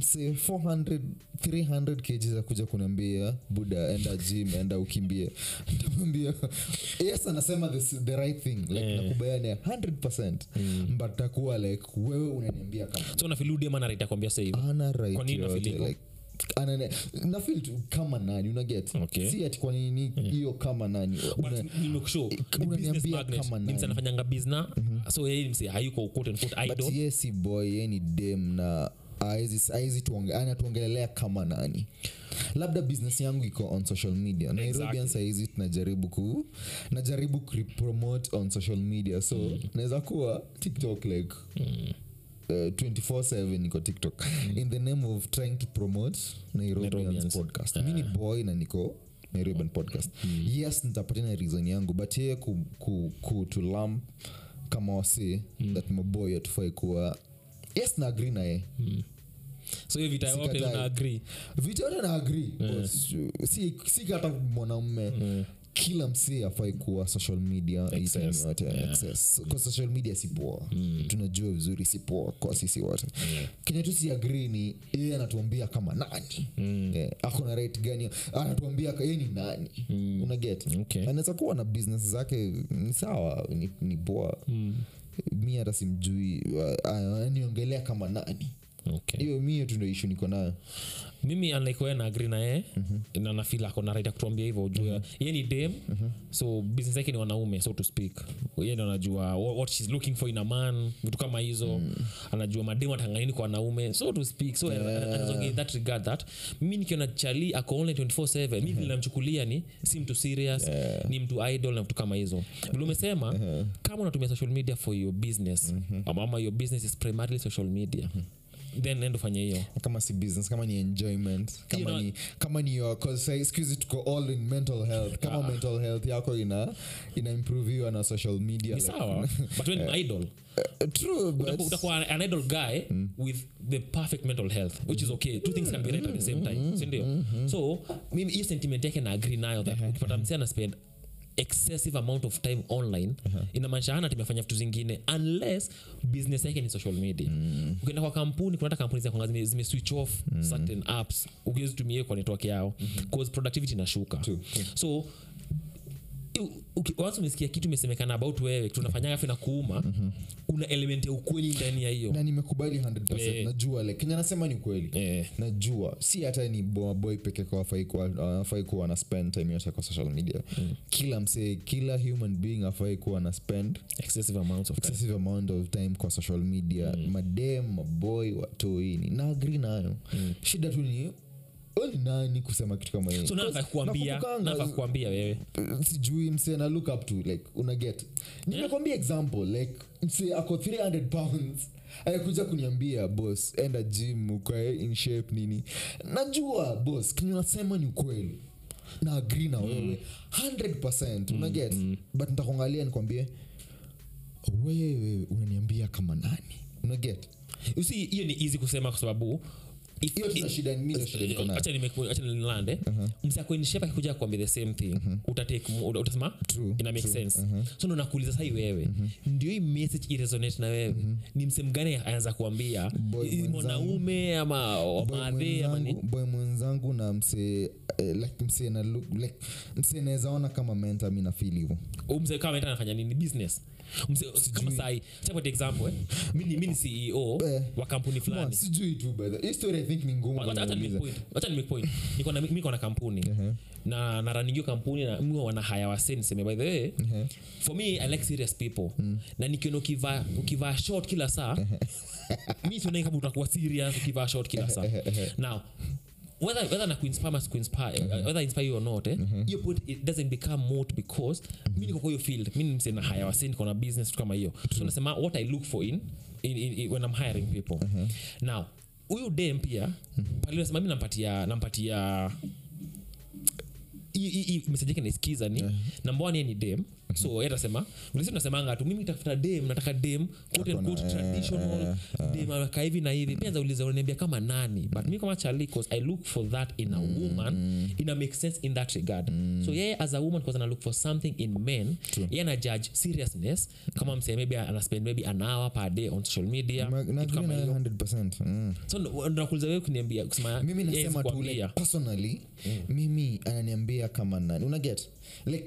say 400 300 kg za kuja kuniambia buda enda gym enda ukimbie, nitamwambia yes anasema the right thing, like nakubaliana 100% but takuwa like wewe unaniambia kama so unafeel dem ana right akwambia sasa hivi ana right, kwa nini unafeel ana na feel tu kama nani una get si ati kwa nini hiyo kama nani nimekushoo unaniambia kama nani msanafanyanga business so yeye msee hayuko quote and quote idol but yes boy any dem na aizi tuongea anatuongelelea kama nani, labda business yangu iko on social media Nairobeerns aizi tunajaribu najaribu promote on social media so naweza kuwa TikTok like 24/7 niko TikTok in the name of trying to promote Nairobeerns podcast. Mini boy na niko Nairobeerns podcast. Yes nitapata reason yangu but yeye kutulam kama wasi that my boy atufai kuwa yes na agree na yeye. So hivi vita yote una agree. Vita yote na agree. Si hata mwanaume kila msee afai kuwa social media access yote access kwa social media si poa tunajua vizuri si poa kwa sisi wote Kenya tu si agree ni yeye anatuambia kama nani ako na right gani anatuambia yeye ni nani una get anaweza kuwa na business zake ni sawa ni poa mimi hata simjui aniongelea kama nani hiyo mimi tu ndio issue niko nayo mimi unlike wewe na agree na yeye na na feel ako na right kutuambia hivyo ujue yeye ni dem so business yake ni wanaume so to speak yeye ndio anajua what she's looking for in a man vitu kama hizo anajua mademu atangaini kwa wanaume so to speak so anazongea that regard that mimi nikiona Charlie ako online 24/7 mimi ninamchukulia ni si mtu serious ni mtu idol na vitu kama hizo vile umesema kama unatumia social media for your business ama your business is primarily social media then endo fanya hiyo kama si business kama ni enjoyment kama you know, ni kama ni your cause excuse it go all in mental health kama mental health yako ina improve you na social media ni sawa but when idol true but utakuwa an idol guy with the perfect mental health which is okay two things can be right at the same time sindio so mimi hiyo sentiment yake na agree nayo that ukipata msee ana spend excessive amount of time online inamaanisha hana tumefanya vitu zingine unless business yake ni social media ukienda kwa kampuni kuna hata kampuni za kwanza zime switch off certain apps ukiweza tumie kwa network yao cause productivity inashuka so watu msikia kitu mmesemekana about wewe tunafanya afi na kuuma kuna element ya ukweli ndani ya hiyo na nimekubali 100% najua like Kenya anasema ni kweli najua si hata ni boy peke yake afai kwa ana spend time yote kwa social media kila msee kila human being afai kwa ana spend excessive amount of time kwa social media madem boy watoini na agree nayo shida tu ni nani kusema kitu kama hiyo so nakuambia wewe sijui msee na look up to like una get nimekwambia example like msee ako 300 pounds alikuja kuniambia boss enda gym ukae in shape nini najua boss kinasema ni ukweli na agree na wewe 100% una get but nitakuangalia nikwambie wewe unaniambia kama nani una get you see hiyo ni easy kusema kwa sababu hiyo ni shida ni mimi ndio shida acha nilande msako in shape akikuja kuambia the same thing utatake utasema ina make sense so nakuuliza sasa wewe ndio hii message iresonate na wewe ni msemo gani anaanza kuambia mwanaume ama madhe ama ni boy mwenzangu na mse like mse na look like mse naweza ona kama mentor mimi na feel hivyo mse kama mentor anafanya nini business mse kama sai take for example mimi ni CEO wa kampuni fulani sijui tu brother history think ni ngumu acha ni make point niko na kampuni na running kampuni na mimi wana haya waseni sema by the way for me I like serious people na nikiona ukivaa short kila saa mimi sioni kama utakuwa serious ukivaa short kila saa now whether na ku inspire whether inspire you or not you put it doesn't become moot because mimi niko kwa hiyo field mimi nimse na haya waseni niko na business kama hiyo so nasema what I look for in when I'm hiring people now huyu dem pia pale nasema mimi nampatia message yake nisikiza ni namba 1 ni dem. So yeye anasema unasema nasemanga tu mimi nitafuta dem, nataka dem quote unquote traditional dem alaka hivi na hivi. Pia nauliza unaniambia kama nani, but mimi kama Charlie cause I look for that in a woman in a make sense in that regard. So yeye as a woman cause I look for something in men, yeye ana judge seriousness kama msema maybe ana spend maybe an hour per day on social media kama 100%. So unakuuliza wewe kuniambia kusema mimi nasema tu like personally mimi ananiambia kama nani, una get like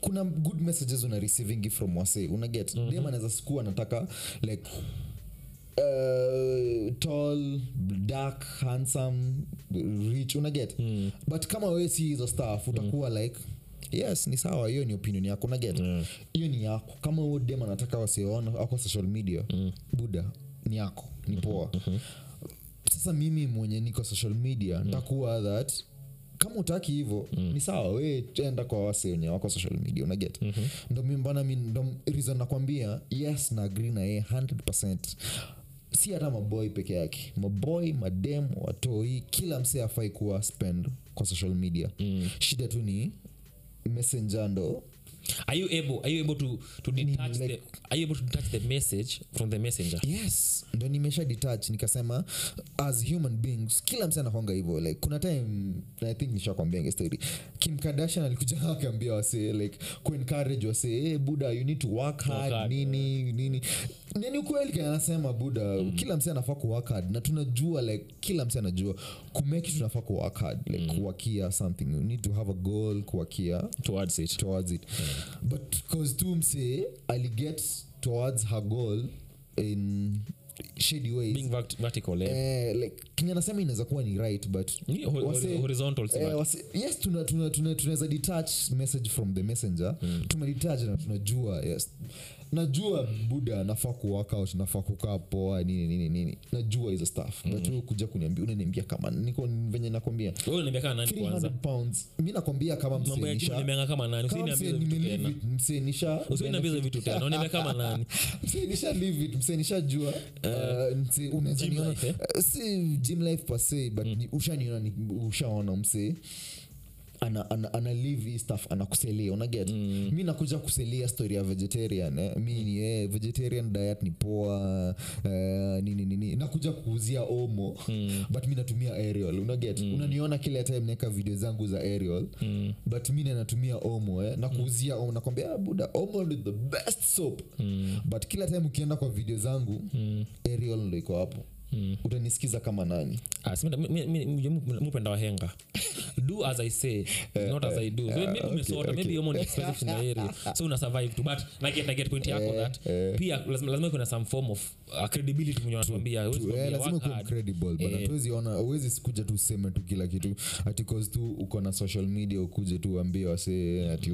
kuna good messages una receiving from wase, una get dem anaweza sikuwa nataka like tall, dark, handsome, rich, una get but kama wewe si hizo stuff utakuwa like yes ni sawa, hiyo ni opinion yako, una get hiyo ni yako. Kama wewe dem anataka wasiona kwa social media buda ni yako, ni poa. Sasa mimi mwenye niko social media nitakuwa that kama utaki hivyo ni sawa, wewe enda kwa wase wenye wako social media, una get. Ndio mimi bwana, mimi ndio reason nakwambia yes na agree na yeye 100%. Si hata maboy peke yake, maboy, madem, watoi, kila msee afai kuwa spend kwa social media. Shida tu ni messenger ndo. Are you able to detach like, are you able to detach the message from the messenger? Yes, ndio nimesha detach nikasema as human beings kila mtu anakonga hivyo. Like kuna time I think nishakwambia story, Kim Kardashian alikuja akaambia wase like ku encourage wase hey, buda you need to work hard nini kweli kanasema buda kila mtu anafaa ku work hard, na tunajua like kila mtu anajua ku make it, tunafaa ku work hard like kuwakia something, you need to have a goal kuwakia towards it. But cause Tom say I'll get towards her goal in shady ways, being vertical like Kenya nasema inaweza kuwa ni right but horizontal yes tunaweza detach message from the messenger. Tumedetach na tunajua yes, najua buda nafaa ku work out, nafaa kukaa poa nini najua hizo stuff but wewe kuja kuniambia unaniambia kama niko venye nakwambia wewe unaniambia kama nani kwanza pounds mimi nakwambia kama msainisha nimeanga kama nani usiniambie vitu tena msainisha usiniambie vitu tena unaniambia kama nani msainisha leave it msainisha jua unaniona si gym life per se but ushaniona ushaona msai ana live stuff anakuselia, una get. Mimi nakuja kuselia story ya vegetarian mimi ni vegetarian diet ni poa nini nakuja kuuzia Omo but mimi natumia Ariel, una get. Unaniona kila time naweka video zangu za Ariel but mimi natumia Omo na kuuzia Omo, nakwambia buda Omo is the best soap but kila time ukienda kwa video zangu Ariel ndio iko hapo. Utanisikiza kama nani? Mimi mpenda wahenga. Do as I say, not as I do. So maybe umesota, maybe you're more expensive in the area. So una survive too, but I get point yako that. Pia lazima kuna some form of credibility mwenye unatuambia. Lazima uwe credible, but hatuwezi ona, uwezi sikuja tu sema tu kila kitu. Ati cause tu uko na social media ukuje tu uambie wase ati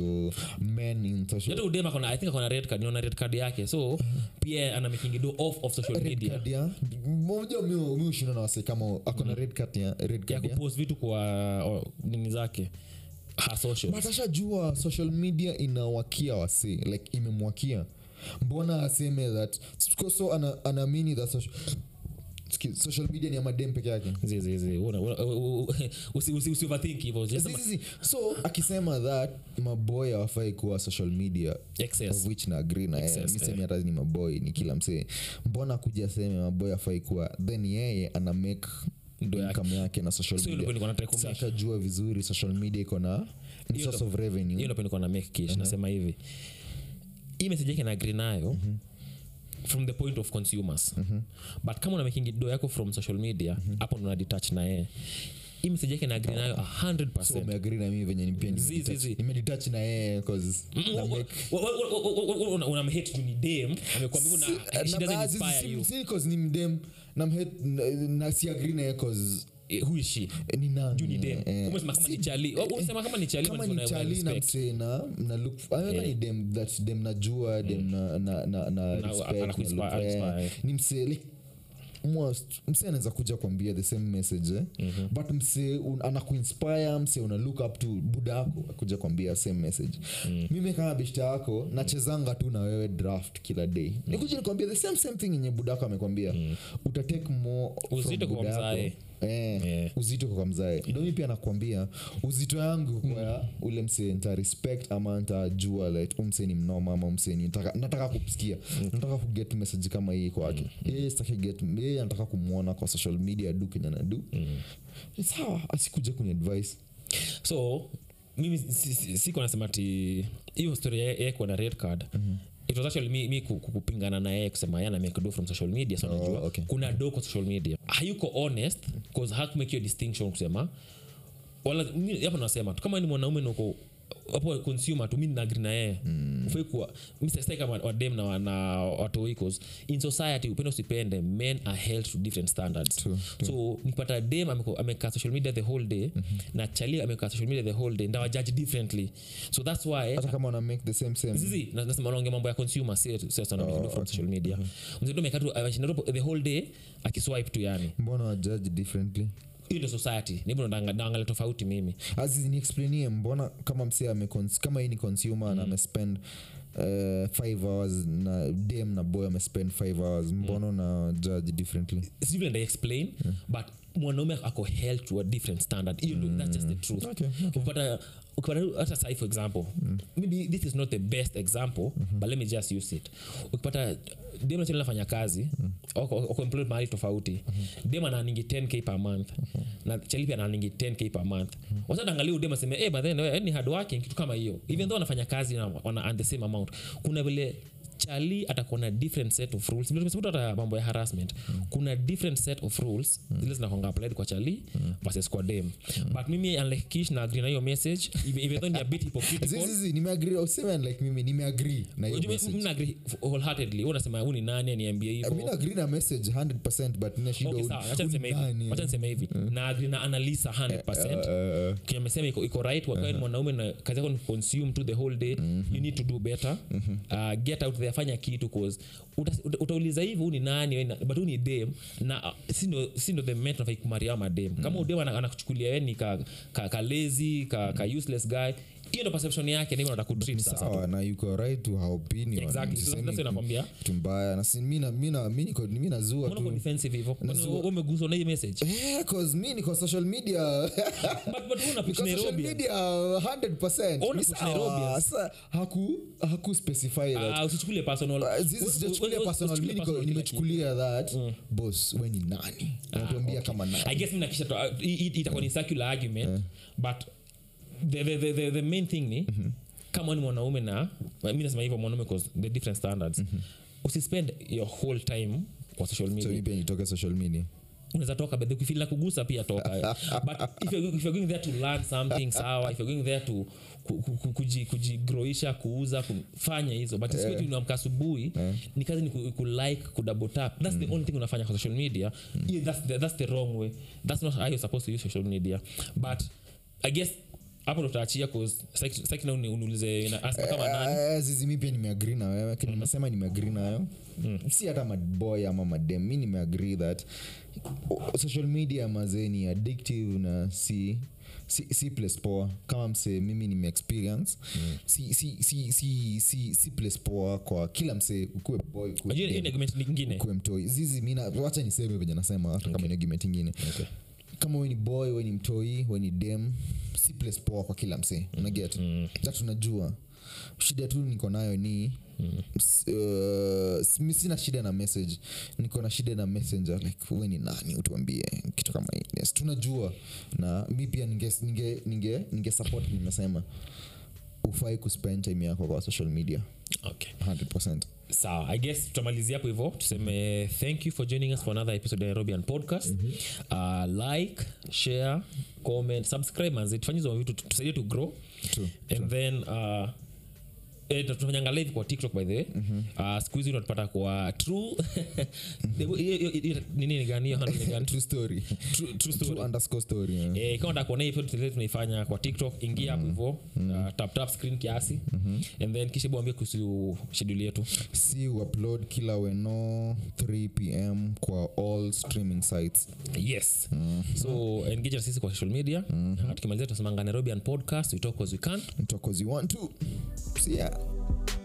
men in social. Ndio udema kuna I think kuna red card, niona red card yake. So pia ana making do off of social media. Moja mimi ushindana na wase kama akona red card ya kupost vitu kwa nini zake ha social. Matasha jua social media inawakia wase like imemwakia. Mbona aseme that so anaamini that social media ni ya madem peke yake. Zizi usi overthink hivyo. So akisema that maboy hawafai kuwa social media excess, of which na agree na yeye. Mimi sema hata ni maboy ni kila msee. Mbona kuja aseme maboy hawafai kuwa then yeye ana make ndio income yake na social media. Sasa jua vizuri social media iko na source of revenue. Hiyo ndio niko na make kish nasema hivi. Hii message yake na agree nayo. From the point of consumers but kama una making do yako from social media hapo una detach na yeye. Hii message yake na agree nayo 100%. So ume agree na mimi venye nipia nime detach na yeye cause una hate to dem amekwambia una she doesn't inspire you because ni dem na hate na si agree na yeye cause who is she ni nani ni dem umesema kama ni Charlie unasema kama ni Charlie na msena na look I dem that dem najua dem na respect ni msele most msee anaweza kuja kuambia the same message but msee anakuinspire, msee una look up to buda yako akuja kuambia same message. Mimi kama bishta yako nachezanga tu na wewe draft kila day. Nikuje nikwambia the same thing yenye buda yako amekwambia. Utatake more uzito kwa mzae. Uzito kwa mzae. Ndio mimi pia nakwambia uzito yangu kwa ule msee nita respect ama nitajua like msee ni mnoma ama msee ni nataka kumsikia. Nataka ku get message kama hii kwake. Yes, nataka get yeye anataka kumuona kwa social media do Kenya na do. It's how asikuje kuni advice. So mimi siko nasema ati hiyo story yake na red card. It was actually me kupingana na yeye kusema yana make do from social media so najua kuna do kwa social media. Hayuko honest because hack make your distinction kusema wala mimi hapa nasema kama ni mwanaume niko hapo consumer tu mimi na agree na yeye. Ufai kuwa Mr. Stake kama wadem na watu equals in society upendo usipende men are held to different standards. True. So nipata dem ameka social media the whole day na chali ameka social media the whole day ndio judge differently. So that's why hata kama una make the same zizi nasema longe mambo ya consumer sio sana kwa social media. Mzito ameka tu the whole day akiswipe tu yani. Mbona wa judge differently? In the society nipo ndanga tofauti mimi azizi ni explainie mbona kama msea kama hii ni consumer na ame spend 5 hours na dem na boy ame spend 5 hours mbona na judge differently sivyo ndio explain but mwanaume ako held to a different standard you know that's just the truth ukipata hata say for example maybe this is not the best example but let me just use it ukipata dem anachana fanya kazi au employed mahali tofauti dem ananingi 10k per month na chalipia ananingi 10k per month wasangalia dem aseme eh but then any hard working kitu kama hiyo even though anafanya kazi na ana the same amount kuna vile chali atakuwa na different set of rules bila kusema hata mambo ya harassment kuna different set of rules zile zinakuwa applied kwa chali versus kwa dem but mimi unlike Kish na agree na hiyo message even though ni a bit hypocritical zizi nimeagree useme like mimi nimeagree na hiyo message mimi nagree wholeheartedly unasema huni nani niambie hivyo mimi nagree na message 100% but na shida acha niseme hivi na agree na analisa 100% kile mseme iko right kwa kweli mwanaume na kazi yako ni consume to the whole day you need to do better get out there fanya kitu cause utauliza hivi huni nani but huni dem na si ndo the mentor of ikumaria ama dem kama dem anakuchukulia wewe ni ka lazy ka useless guy hiyo ndo perception yake na hivyo ndo atakutreat sawa na you are right to her opinion exactly so that's inakwambia kitu mbaya na mimi nazua tu mbona defensive hivyo umeguswa na hii message cause mimi niko social media but una pick Nairobi media 100% ni Nairobi haku specify that usichukulie personal usichukulie personal mimi nimechukulia that boss wewe ni nani unatuambia kama nani I guess mimi nakisha itakuwa ni circular argument but the main thing ni kama ni mwanaume na mimi nasema hivyo mwanaume because the different standards usispend your whole time kwa social media so ipi nitoke social media unaweza toka but you feel like kugusa pia toka but if you're going there to learn something sawa if you're going there to kujigroisha kuuza kufanya hizo but siku tu unaamka asubuhi ni kazi ni ku like ku double tap that's the only thing unafanya kwa social media yeah, that's the wrong way that's not how you're supposed to use social media but I guess hapo tutaachia cause sasa na uniulize na ask kama nani zizi mimi pia nimeagree na wewe kile nimesema nimeagree nayo si hata madboy ama madem mimi nimeagree that social media mazeni addictive na si plus poa kama mse mimi nime experience si plus poa kwa kila mse ukue boy ukue hiyo ni argument nyingine ukue mtoi zizi mimi acha niseme venye nasema hata kama ni argument nyingine kama wewe ni boy wewe ni mtoi wewe ni dem si place poa kwa kila msee una get that tunajua shida tu niko nayo ni mimi sina shida na message niko na shida na messenger like wewe ni nani utuambie kitu kama hii yes tunajua na mimi pia ninge support nimesema ufai kuspend time yako kwa social media okay 100% sawa so, I guess tutamalizia hapo hivyo tuseme thank you for joining us for another episode of Nairobeerns podcast like share comment subscribe and zitufanyizwa vitu tusaidie to grow true. And then tunafanyanga live kwa TikTok by the way. Siku hizi unapata kwa true nini gani handle true story. True_story. Kama unataka kuona hiyo tunaendelea tunaifanya kwa TikTok, ingia hapo hivyo tap screen kiasi and then kisha boambia kuhusu schedule yetu. Si upload kila weno 3 pm kwa all streaming sites. Yes. So engage na sisi kwa social media. Tukimaliza tunasemanga Nairobeerns podcast, we talk as we can, we talk as we want to. See ya.